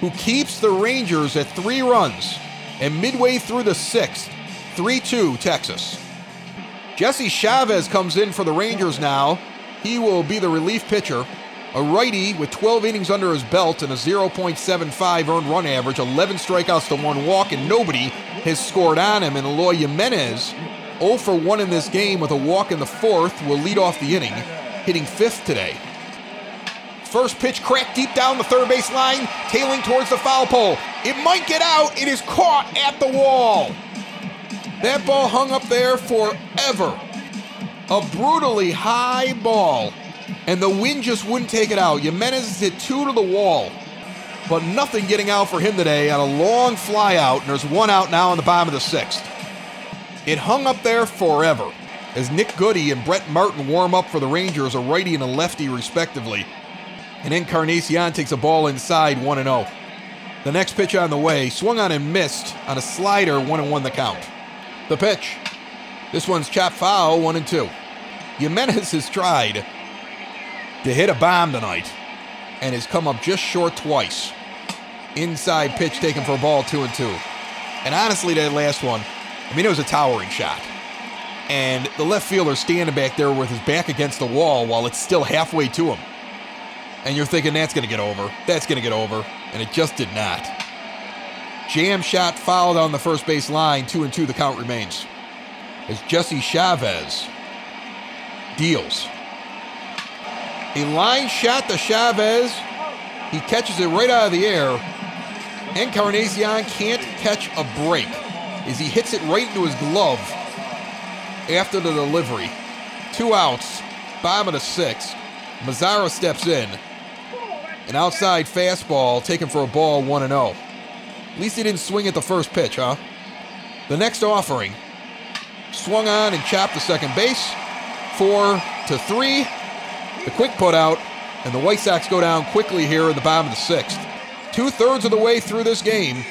who keeps the Rangers at three runs. And midway through the sixth, three two Texas. Jesse Chavez comes in for the Rangers now. He will be the relief pitcher. A righty with twelve innings under his belt and a point seven five earned run average, eleven strikeouts to one walk, and nobody has scored on him. And Éloy Jiménez, oh for one in this game with a walk in the fourth, will lead off the inning, hitting fifth today. First pitch cracked deep down the third base line, tailing towards the foul pole. It might get out. It is caught at the wall. That ball hung up there forever. A brutally high ball, and the wind just wouldn't take it out. Jimenez hit two to the wall, but nothing getting out for him today on a long fly out, and there's one out now in the bottom of the sixth. It hung up there forever, as Nick Goody and Brett Martin warm up for the Rangers, a righty and a lefty respectively. And Encarnacion takes a ball inside, one oh. The next pitch on the way, swung on and missed on a slider, one and one the count. The pitch. This one's chopped foul, one and two. Jimenez has tried to hit a bomb tonight and has come up just short twice. Inside pitch taken for a ball, two and two. And honestly, that last one, I mean, it was a towering shot. And the left fielder standing back there with his back against the wall while it's still halfway to him. And you're thinking, that's going to get over. That's going to get over. And it just did not. Jam shot fouled on the first base line. Two and two, the count remains. As Jesse Chavez deals. A line shot to Chavez. He catches it right out of the air. Encarnacion can't catch a break as he hits it right into his glove. After the delivery, two outs, bottom of the sixth. Mazara steps in. An outside fastball taken for a ball, one and oh. At least he didn't swing at the first pitch, huh? The next offering, swung on and chopped to second base. Four to three. The quick put out, and the White Sox go down quickly here in the bottom of the sixth. Two-thirds of the way through this game,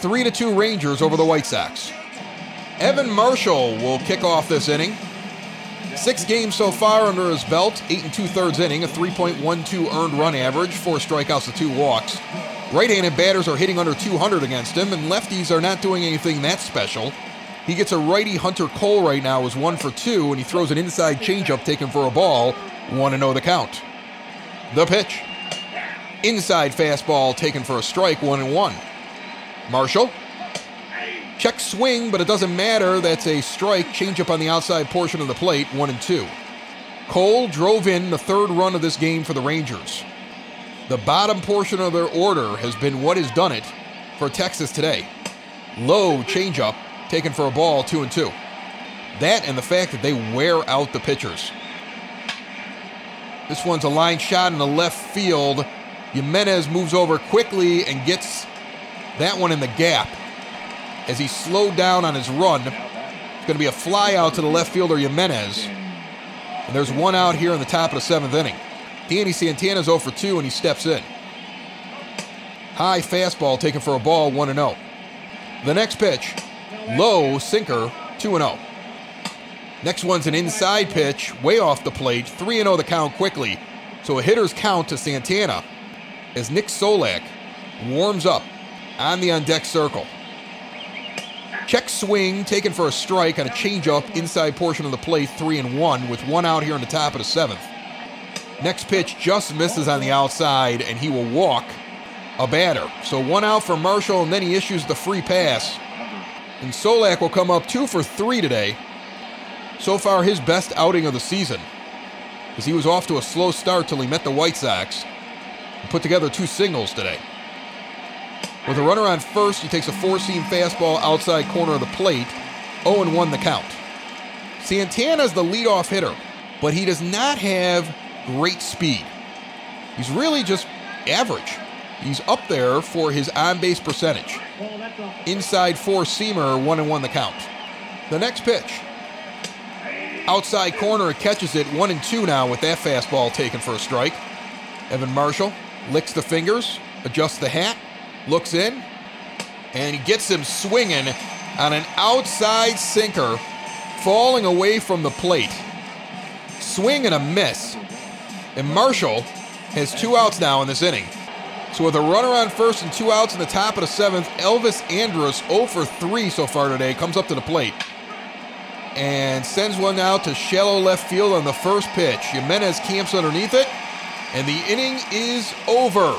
three to two Rangers over the White Sox. Evan Marshall will kick off this inning. Six games so far under his belt, eight and two-thirds inning, a three point one two earned run average, four strikeouts to two walks. Right-handed batters are hitting under two hundred against him, and lefties are not doing anything that special. He gets a righty Hunter Cole right now, is one for two, and he throws an inside changeup taken for a ball, one and oh the count. The pitch. Inside fastball taken for a strike, one and one. Marshall. Check swing, but it doesn't matter. That's a strike. Changeup on the outside portion of the plate, one and two. Cole drove in the third run of this game for the Rangers. The bottom portion of their order has been what has done it for Texas today. Low changeup taken for a ball, two and two. That and the fact that they wear out the pitchers. This one's a line shot in the left field. Jimenez moves over quickly and gets that one in the gap. As he slowed down on his run, it's going to be a fly out to the left fielder Jimenez. And there's one out here in the top of the seventh inning. Danny Santana's oh for two, and he steps in. High fastball taken for a ball, one and oh. The next pitch, low sinker, two and oh. Next one's an inside pitch, way off the plate, three and oh the count quickly. So a hitter's count to Santana as Nick Solak warms up on the on-deck circle. Check swing taken for a strike on a changeup inside portion of the plate, three and one, with one out here in the top of the seventh. Next pitch just misses on the outside, and he will walk a batter. So one out for Marshall, and then he issues the free pass. And Solak will come up two for three today. So far, his best outing of the season, because he was off to a slow start till he met the White Sox and put together two singles today. With a runner on first, he takes a four-seam fastball outside corner of the plate, oh and one the count. Santana's the leadoff hitter, but he does not have great speed. He's really just average. He's up there for his on-base percentage. Inside four-seamer, one and one the count. The next pitch. Outside corner, it catches it, one and two now with that fastball taken for a strike. Evan Marshall licks the fingers, adjusts the hat, looks in, and he gets him swinging on an outside sinker, falling away from the plate. Swing and a miss. And Marshall has two outs now in this inning. So with a runner on first and two outs in the top of the seventh, Elvis Andrus, oh for three so far today, comes up to the plate and sends one out to shallow left field on the first pitch. Jimenez camps underneath it, and the inning is over.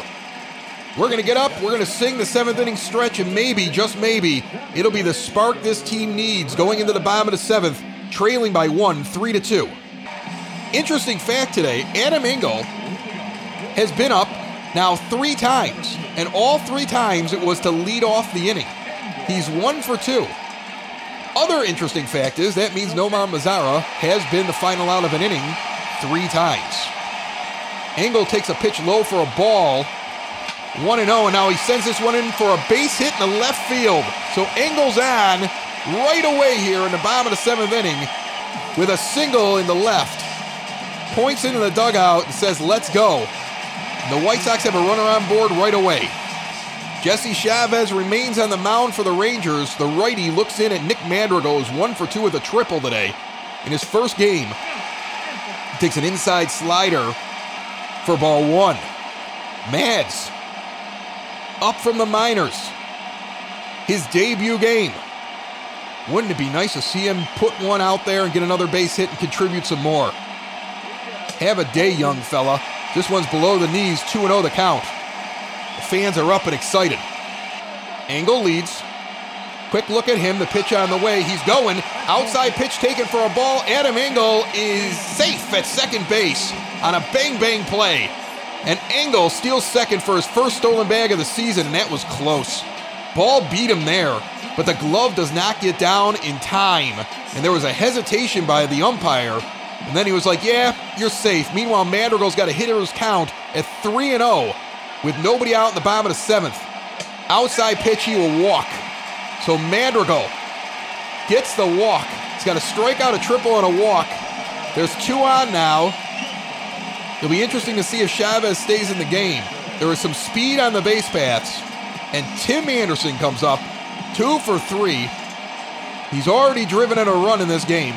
We're going to get up, we're going to sing the seventh inning stretch, and maybe, just maybe, it'll be the spark this team needs going into the bottom of the seventh, trailing by one, three to two. Interesting fact today, Adam Engel has been up now three times, and all three times it was to lead off the inning. He's one for two. Other interesting fact is that means Nomar Mazara has been the final out of an inning three times. Engel takes a pitch low for a ball, one and oh, and now he sends this one in for a base hit in the left field. So Engel's on right away here in the bottom of the seventh inning with a single in the left. Points into the dugout and says, let's go. And the White Sox have a runner on board right away. Jesse Chavez remains on the mound for the Rangers. The righty looks in at Nick Madrigal, who's one for two with a triple today in his first game. He takes an inside slider for ball one. Mads. Up from the minors, his debut game. Wouldn't it be nice to see him put one out there and get another base hit and contribute some more? Have a day, young fella. This one's below the knees, two and oh the count. The fans are up and excited. Engel leads. Quick look at him, the pitch on the way. He's going. Outside pitch taken for a ball. Adam Engel is safe at second base on a bang-bang play. And Engel steals second for his first stolen bag of the season, and that was close. Ball beat him there, but the glove does not get down in time. And there was a hesitation by the umpire. And then he was like, yeah, you're safe. Meanwhile, Madrigal's got a hitter's count at three and oh with nobody out in the bottom of the seventh. Outside pitch, he will walk. So Madrigal gets the walk. He's got a strikeout, a triple, and a walk. There's two on now. It'll be interesting to see if Chavez stays in the game. There is some speed on the base paths. And Tim Anderson comes up, two for three. He's already driven in a run in this game.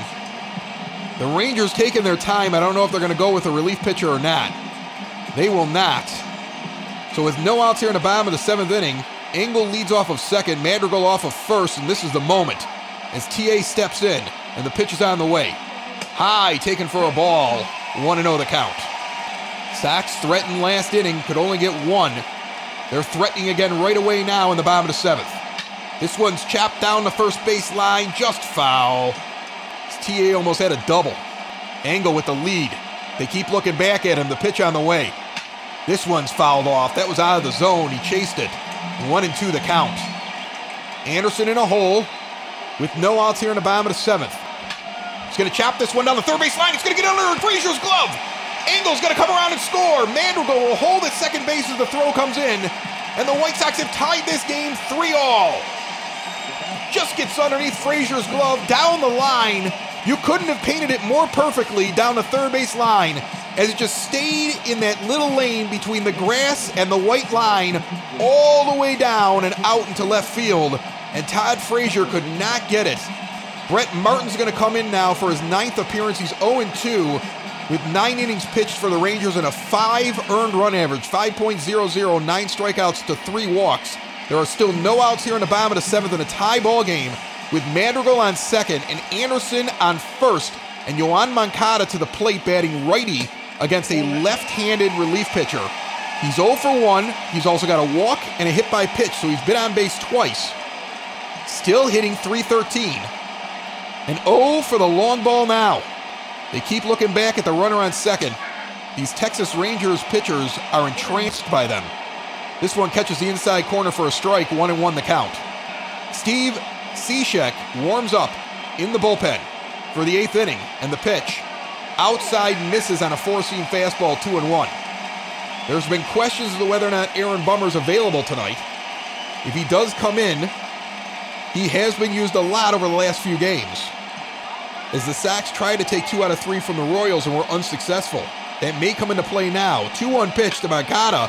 The Rangers taking their time. I don't know if they're going to go with a relief pitcher or not. They will not. So with no outs here in the bottom of the seventh inning, Engel leads off of second, Madrigal off of first, and this is the moment as T A steps in, and the pitch is on the way. High, taken for a ball, one and oh the count. Sox threatened last inning, could only get one. They're threatening again right away now in the bottom of the seventh. This one's chopped down the first base line, just foul. T A almost had a double. Engel with the lead. They keep looking back at him. The pitch on the way. This one's fouled off. That was out of the zone. He chased it. One and two the count. Anderson in a hole with no outs here in the bottom of the seventh. He's going to chop this one down the third base line. He's going to get under Frazier's glove. Engel's going to come around and score. Madrigal will hold at second base as the throw comes in. And the White Sox have tied this game three all. Just gets underneath Frazier's glove, down the line. You couldn't have painted it more perfectly down the third base line as it just stayed in that little lane between the grass and the white line all the way down and out into left field, and Todd Frazier could not get it. Brett Martin's going to come in now for his ninth appearance. He's oh and two with nine innings pitched for the Rangers and a five earned run average, five point oh oh, nine strikeouts to three walks. There are still no outs here in the bottom of the seventh in a tie ball game with Madrigal on second and Anderson on first and Yoan Moncada to the plate batting righty against a left-handed relief pitcher. He's oh for one. He's also got a walk and a hit by pitch, so he's been on base twice. Still hitting three thirteen. And oh for the long ball now. They keep looking back at the runner on second. These Texas Rangers pitchers are entranced by them. This one catches the inside corner for a strike, one and one the count. Steve Cishek warms up in the bullpen for the eighth inning, and the pitch outside misses on a four-seam fastball, two and one. There's been questions as to whether or not Aaron Bummer's available tonight. If he does come in, he has been used a lot over the last few games. As the Sox tried to take two out of three from the Royals and were unsuccessful, that may come into play now. two one pitch to Moncada.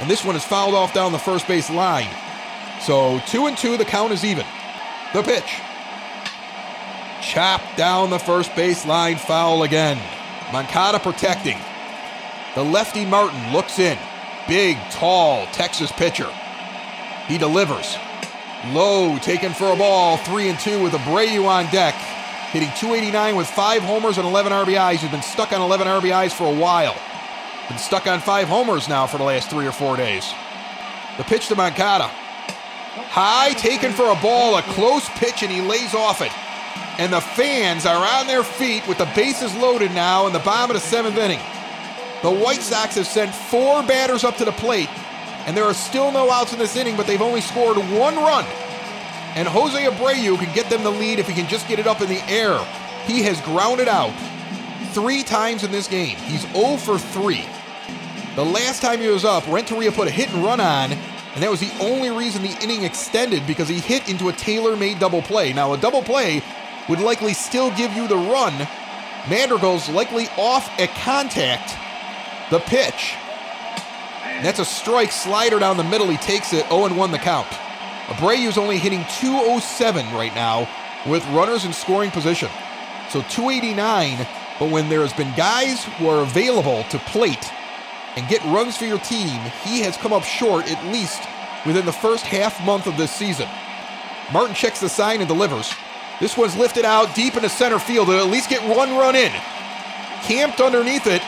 And this one is fouled off down the first base line. So two and two, the count is even. The pitch. Chopped down the first base line, foul again. Moncada protecting. The lefty Martin looks in. Big, tall Texas pitcher. He delivers. Low, taken for a ball, three and two with Abreu on deck. Hitting two eighty-nine with five homers and eleven R B Is. He's been stuck on eleven R B Is for a while. Been stuck on five homers now for the last three or four days. The pitch to Moncada. High, taken for a ball, a close pitch, and he lays off it. And the fans are on their feet with the bases loaded now in the bottom of the seventh inning. The White Sox have sent four batters up to the plate, and there are still no outs in this inning, but they've only scored one run. And Jose Abreu can get them the lead if he can just get it up in the air. He has grounded out three times in this game. He's oh for three. The last time he was up, Renteria put a hit and run on, and that was the only reason the inning extended, because he hit into a tailor-made double play. Now, a double play would likely still give you the run. Madrigal's likely off at contact. The pitch. And that's a strike, slider down the middle. He takes it, oh and one the count. Abreu's only hitting two oh seven right now with runners in scoring position. So two eighty-nine, but when there has been guys who are available to plate and get runs for your team, he has come up short at least within the first half month of this season. Martin checks the sign and delivers. This one's lifted out deep into center field. It'll at least get one run in. Camped underneath it,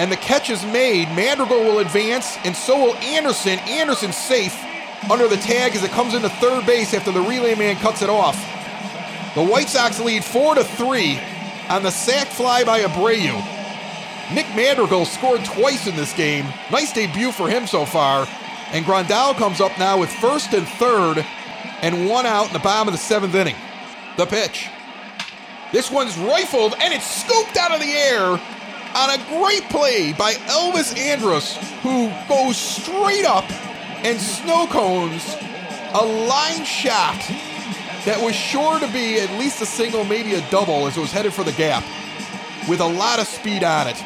and the catch is made. Madrigal will advance, and so will Anderson. Anderson safe under the tag as it comes into third base after the relay man cuts it off. The White Sox lead four to three on the sac fly by Abreu. Nick Madrigal scored twice in this game. Nice debut for him so far. And Grandal comes up now with first and third and one out in the bottom of the seventh inning. The pitch. This one's rifled, and it's scooped out of the air on a great play by Elvis Andrus, who goes straight up and snow cones a line shot that was sure to be at least a single, maybe a double, as it was headed for the gap with a lot of speed on it.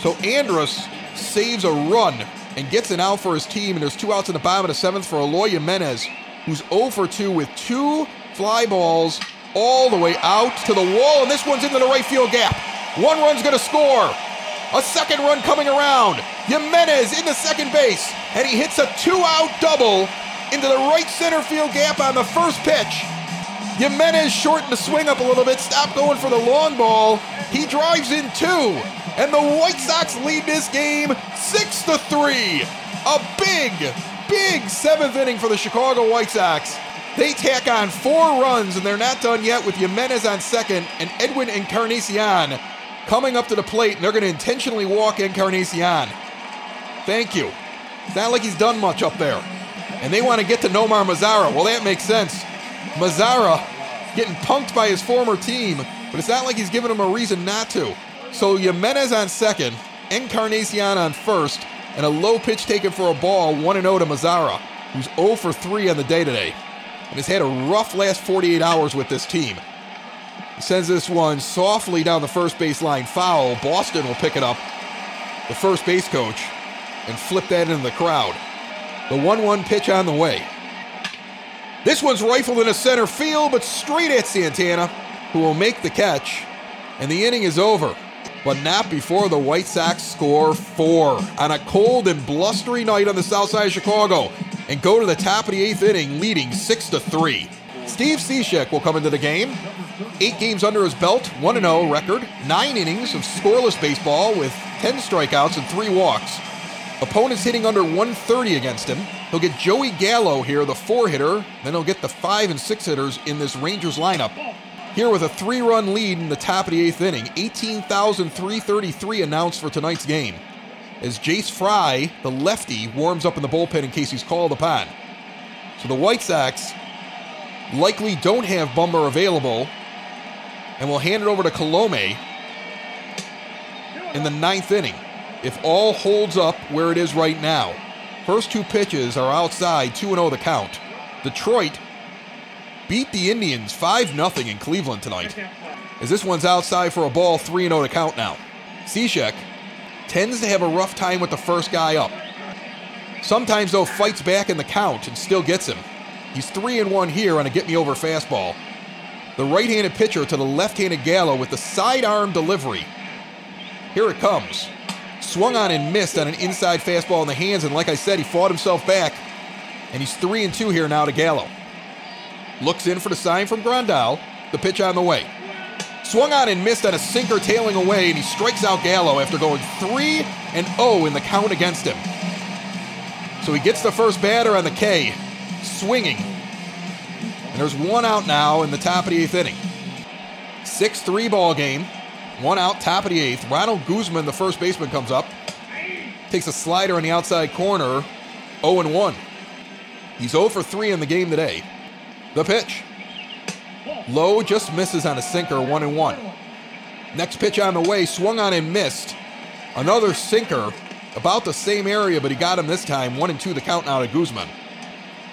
So Andrus saves a run and gets an out for his team, and there's two outs in the bottom of the seventh for Éloy Jiménez, who's oh for two with two fly balls all the way out to the wall, and this one's into the right field gap. One run's going to score. A second run coming around. Jimenez into second base, and he hits a two-out double into the right center field gap on the first pitch. Jimenez shortened the swing up a little bit, stopped going for the long ball. He drives in two, and the White Sox lead this game six to three. A big, big seventh inning for the Chicago White Sox. They tack on four runs, and they're not done yet with Jimenez on second and Edwin Encarnacion coming up to the plate, and they're going to intentionally walk Encarnacion. Thank you. It's not like he's done much up there. And they want to get to Nomar Mazara. Well, that makes sense. Mazara getting punked by his former team, but it's not like he's giving him a reason not to. So Jimenez on second, Encarnacion on first, and a low pitch taken for a ball, one and oh to Mazara, who's oh for three on the day today, and has had a rough last forty-eight hours with this team. He sends this one softly down the first baseline, foul. Boston will pick it up, the first base coach, and flip that into the crowd. The one-one pitch on the way. This one's rifled into center field, but straight at Santana, who will make the catch, and the inning is over, but not before the White Sox score four on a cold and blustery night on the south side of Chicago, and go to the top of the eighth inning, leading six to three. Steve Cishek will come into the game. Eight games under his belt, one and oh record, nine innings of scoreless baseball with ten strikeouts and three walks. Opponents hitting under one thirty against him. He'll get Joey Gallo here, the four-hitter, then he'll get the five and six hitters in this Rangers lineup. Here with a three-run lead in the top of the eighth inning, eighteen thousand three hundred thirty-three announced for tonight's game, as Jace Fry, the lefty, warms up in the bullpen in case he's called upon. So the White Sox likely don't have Bummer available, and will hand it over to Colomé in the ninth inning, if all holds up where it is right now. First two pitches are outside, two and oh the count. Detroit beat the Indians five nothing in Cleveland tonight, as this one's outside for a ball, three and oh to count now. Cishek tends to have a rough time with the first guy up. Sometimes, though, fights back in the count and still gets him. He's three and one here on a get-me-over fastball. The right-handed pitcher to the left-handed Gallo with the sidearm delivery. Here it comes. Swung on and missed on an inside fastball in the hands, and like I said, he fought himself back, and he's three and two here now to Gallo. Looks in for the sign from Grandal. The pitch on the way. Swung on and missed on a sinker tailing away, and he strikes out Gallo after going three and oh in the count against him. So he gets the first batter on the K, swinging. And there's one out now in the top of the eighth inning. six three ball game. One out, top of the eighth. Ronald Guzman, the first baseman, comes up. Takes a slider on the outside corner. oh and one. He's oh for three in the game today. The pitch. Low, just misses on a sinker, one and one. Next pitch on the way, swung on and missed. Another sinker, about the same area, but he got him this time, one and two the count now to Guzman.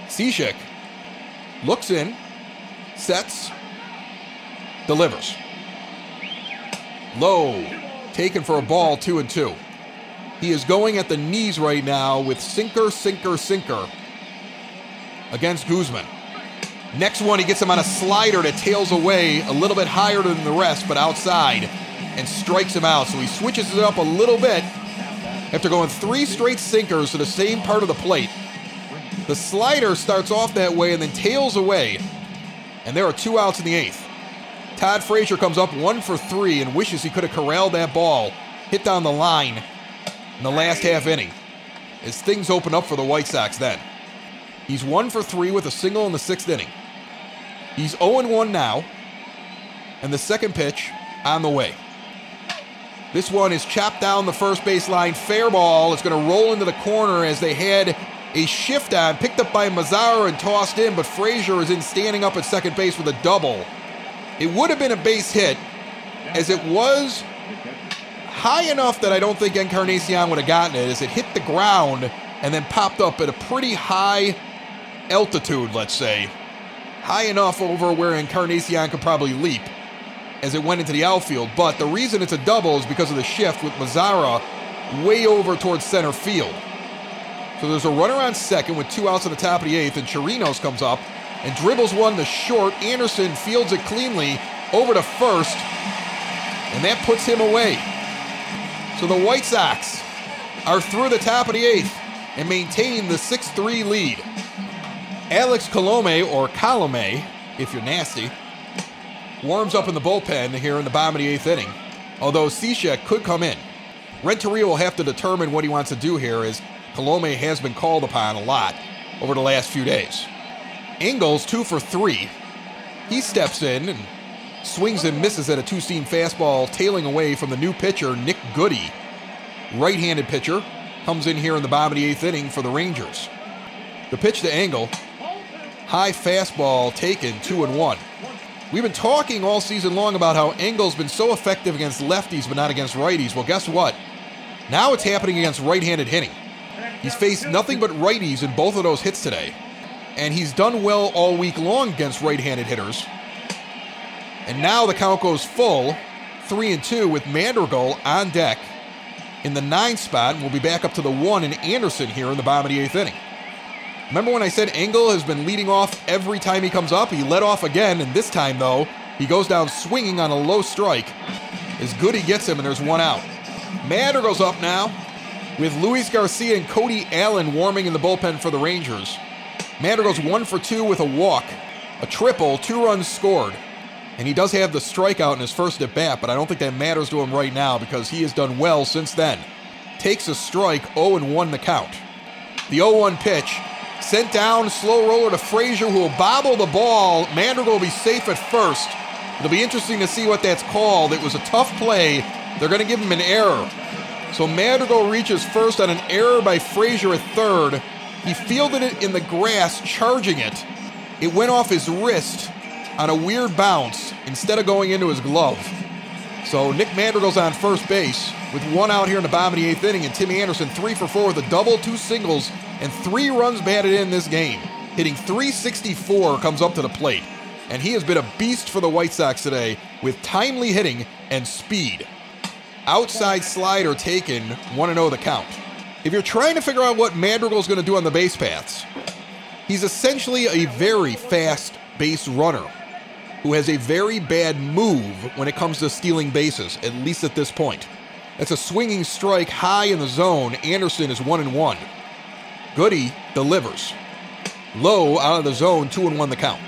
Cishek looks in, sets, delivers. Low, taken for a ball, two and two. He is going at the knees right now with sinker, sinker, sinker against Guzman. Next one, he gets him on a slider that tails away a little bit higher than the rest, but outside, and strikes him out. So he switches it up a little bit after going three straight sinkers to the same part of the plate. The slider starts off that way and then tails away. and there are two outs in the eighth. Todd Frazier comes up one for three and wishes he could have corralled that ball, hit down the line in the last half inning, as things open up for the White Sox then. He's one for three with a single in the sixth inning. He's oh and one now, and the second pitch on the way. This one is chopped down the first baseline, fair ball. It's going to roll into the corner as they had a shift on, picked up by Mazara and tossed in, but Frazier is in standing up at second base with a double. It would have been a base hit, as it was high enough that I don't think Encarnacion would have gotten it, as it hit the ground and then popped up at a pretty high altitude, let's say. High enough over where Encarnacion could probably leap as it went into the outfield. But the reason it's a double is because of the shift with Mazara way over towards center field. So there's a runner on second with two outs at the top of the eighth, and Chirinos comes up and dribbles one to short. Anderson fields it cleanly over to first, and that puts him away. So the White Sox are through the top of the eighth and maintain the six three lead. Alex Colomé, or Colomé, if you're nasty, warms up in the bullpen here in the bottom of the eighth inning, although Cishek could come in. Renteria will have to determine what he wants to do here, as Colomé has been called upon a lot over the last few days. Engel's two for three. He steps in and swings and misses at a two-seam fastball, tailing away from the new pitcher, Nick Goody. Right-handed pitcher comes in here in the bottom of the eighth inning for the Rangers. The pitch to Engel, high fastball taken, two and one. We've been talking all season long about how Engel's been so effective against lefties but not against righties. Well, guess what? Now it's happening against right-handed hitting. He's faced nothing but righties in both of those hits today, and he's done well all week long against right-handed hitters. And now the count goes full, three and two, with Madrigal on deck in the nine spot, and we'll be back up to the one in Anderson here in the bottom of the eighth inning. Remember when I said Engel has been leading off every time he comes up? He led off again, and this time, though, he goes down swinging on a low strike as Goody gets him, and there's one out. Madrigal's up now, with Luis Garcia and Cody Allen warming in the bullpen for the Rangers. Madrigal's one for two with a walk, a triple, two runs scored. And he does have the strikeout in his first at bat, but I don't think that matters to him right now because he has done well since then. Takes a strike, oh and one the count. The oh one pitch, sent down, slow roller to Frazier, who will bobble the ball. Madrigal will be safe at first. It'll be interesting to see what that's called. It was a tough play. They're going to give him an error. So Madrigal reaches first on an error by Frazier at third. He fielded it in the grass, charging it. It went off his wrist on a weird bounce instead of going into his glove. So Nick Madrigal's on first base with one out here in the bottom of the eighth inning, and Tim Anderson three for four with a double, two singles, and three runs batted in this game. Hitting three sixty-four, comes up to the plate. And he has been a beast for the White Sox today with timely hitting and speed. Outside slider taken, one and oh the count. If you're trying to figure out what Madrigal's going to do on the base paths, he's essentially a very fast base runner who has a very bad move when it comes to stealing bases, at least at this point. That's a swinging strike high in the zone. Anderson is one and one. Goody delivers. Low out of the zone, two and one the count.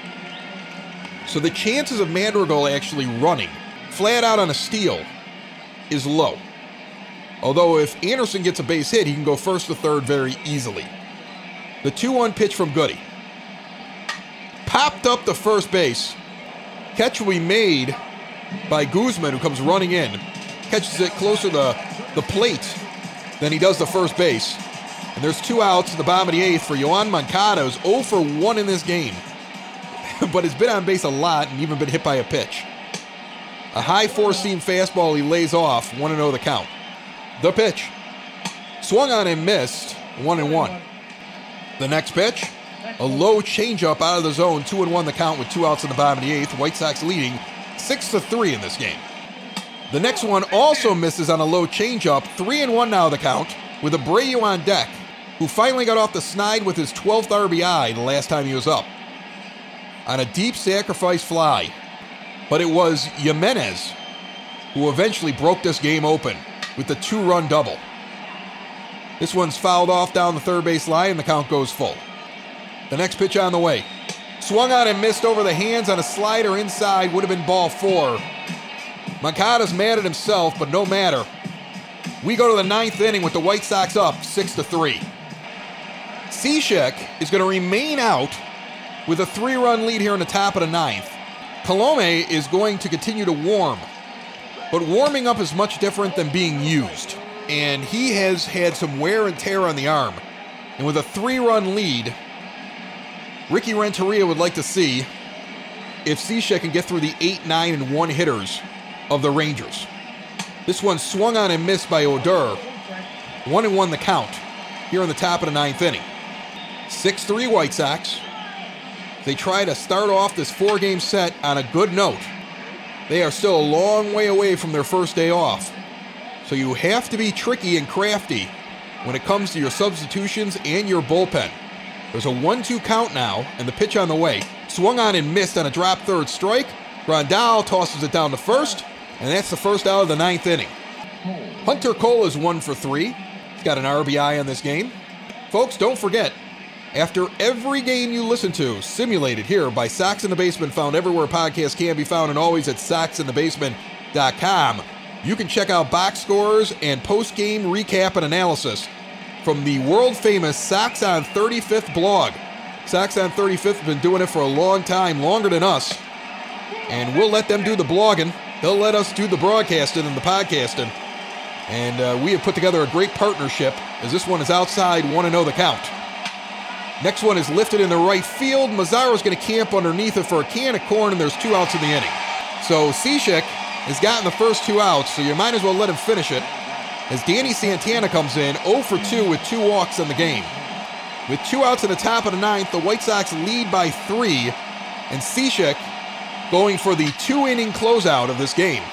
So the chances of Madrigal actually running flat out on a steal is low. Although if Anderson gets a base hit, he can go first to third very easily. The two one pitch from Goody. Popped up to first base. Catch will be made by Guzman, who comes running in. Catches it closer to the plate than he does to first base. And there's two outs in the bottom of the eighth for Yoan Moncada, who's oh for one in this game. But has been on base a lot and even been hit by a pitch. A high four-seam fastball he lays off, one and oh the count. The pitch. Swung on and missed, one and one. The next pitch, a low changeup out of the zone, two and one the count with two outs in the bottom of the eighth. White Sox leading six to three in this game. The next one also misses on a low changeup, three and one now the count, with Abreu on deck, who finally got off the snide with his twelfth R B I the last time he was up, on a deep sacrifice fly. But it was Jimenez who eventually broke this game open with the two-run double. This one's fouled off down the third base line, and the count goes full. The next pitch on the way. Swung out and missed over the hands on a slider inside. Would have been ball four. Moncada's mad at himself, but no matter. We go to the ninth inning with the White Sox up six to three. Cishek is going to remain out with a three-run lead here in the top of the ninth. Colomé is going to continue to warm, but warming up is much different than being used, and he has had some wear and tear on the arm. And with a three-run lead, Ricky Renteria would like to see if Cishek can get through the eight, nine, and one hitters of the Rangers. This one swung on and missed by Odor. One and one the count here in the top of the ninth inning. six three White Sox. They try to start off this four-game set on a good note. They are still a long way away from their first day off. So you have to be tricky and crafty when it comes to your substitutions and your bullpen. There's a one two count now, and the pitch on the way. Swung on and missed on a drop third strike. Grandal tosses it down to first, and that's the first out of the ninth inning. Hunter Cole is one for three. He's got an R B I on this game. Folks, don't forget, after every game you listen to, simulated here by Sox in the Basement, found everywhere podcasts can be found and always at sox in the basement dot com, you can check out box scores and post-game recap and analysis from the world-famous Sox on thirty-fifth blog. Sox on thirty-fifth has been doing it for a long time, longer than us. And we'll let them do the blogging. They'll let us do the broadcasting and the podcasting. And uh, we have put together a great partnership, as this one is outside, one to know the count. Next one is lifted in the right field. Mazara's going to camp underneath it for a can of corn, and there's two outs in the inning. So Cishek has gotten the first two outs, so you might as well let him finish it. As Danny Santana comes in, oh for two with two walks in the game. With two outs in the top of the ninth, the White Sox lead by three, and Cishek going for the two-inning closeout of this game.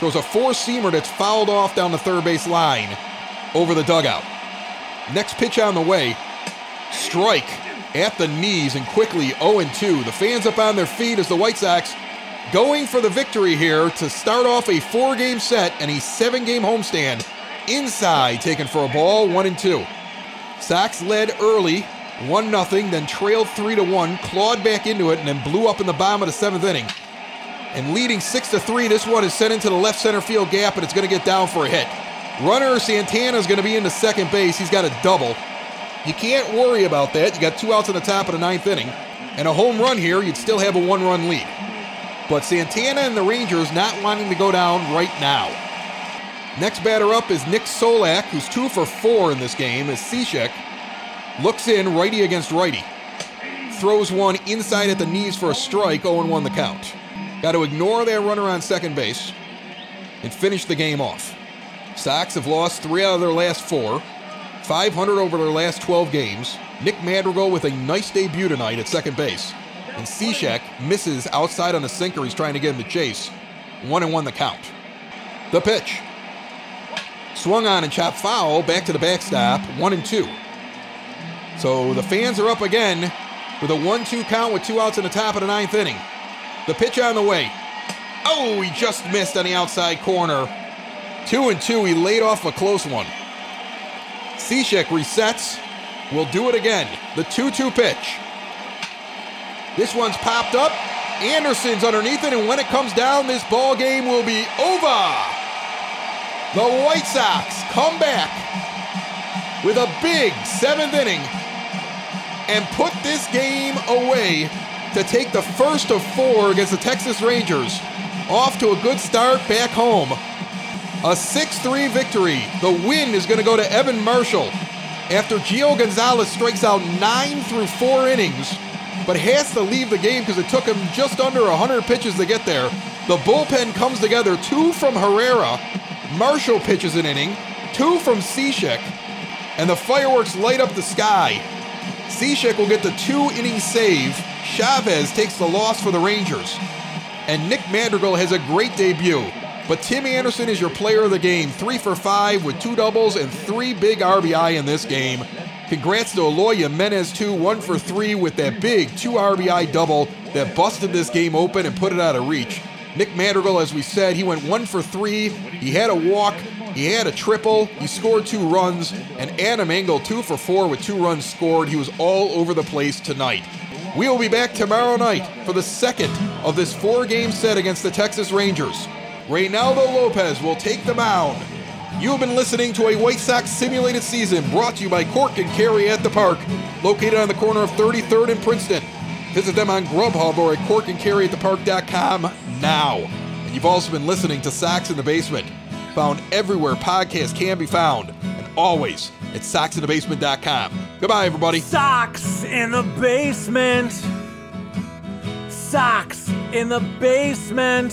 Throws a four-seamer that's fouled off down the third base line over the dugout. Next pitch on the way, strike at the knees, and quickly oh and two. The fans up on their feet as the White Sox going for the victory here to start off a four-game set and a seven-game homestand. Inside, taken for a ball, one and two. Sox led early, one nothing, then trailed three to one, clawed back into it, and then blew up in the bottom of the seventh inning. And leading six to three, this one is sent into the left center field gap, and it's going to get down for a hit. Runner Santana is going to be into second base. He's got a double. You can't worry about that. You got two outs in the top of the ninth inning, and a home run here, you'd still have a one-run lead. But Santana and the Rangers not wanting to go down right now. Next batter up is Nick Solak, who's two for four in this game, as Cishek looks in righty against righty. Throws one inside at the knees for a strike, oh and one the count. Got to ignore that runner on second base and finish the game off. Sox have lost three out of their last four, five hundred over their last twelve games. Nick Madrigal with a nice debut tonight at second base. And Cishek misses outside on a sinker. He's trying to get him to chase. One and one the count. The pitch. Swung on and chopped foul. Back to the backstop. One and two. So the fans are up again with a one two count with two outs in the top of the ninth inning. The pitch on the way. Oh, he just missed on the outside corner. Two and two. He laid off a close one. Cishek resets. We'll do it again. The two two pitch. This one's popped up. Anderson's underneath it, and when it comes down, this ball game will be over. The White Sox come back with a big seventh inning and put this game away to take the first of four against the Texas Rangers. Off to a good start back home. A six three victory. The win is going to go to Evan Marshall after Gio Gonzalez strikes out nine through four innings, but has to leave the game because it took him just under one hundred pitches to get there. The bullpen comes together. Two from Herrera. Marshall pitches an inning. Two from Cishek. And the fireworks light up the sky. Cishek will get the two-inning save. Chavez takes the loss for the Rangers. And Nick Madrigal has a great debut. But Tim Anderson is your player of the game. Three for five with two doubles and three big R B I in this game. Congrats to Éloy Jiménez, too, one for three with that big two R B I double that busted this game open and put it out of reach. Nick Madrigal, as we said, he went one for three. He had a walk. He had a triple. He scored two runs. And Adam Engel, two for four with two runs scored. He was all over the place tonight. We will be back tomorrow night for the second of this four-game set against the Texas Rangers. Reynaldo Lopez will take the mound. You've been listening to a White Sox simulated season brought to you by Cork and Carry at the Park, located on the corner of thirty-third and Princeton. Visit them on Grubhub or at cork and carry at the park dot com now. And you've also been listening to Sox in the Basement, found everywhere podcasts can be found, and always at sox in the basement dot com. Goodbye, everybody. Sox in the Basement. Sox in the Basement.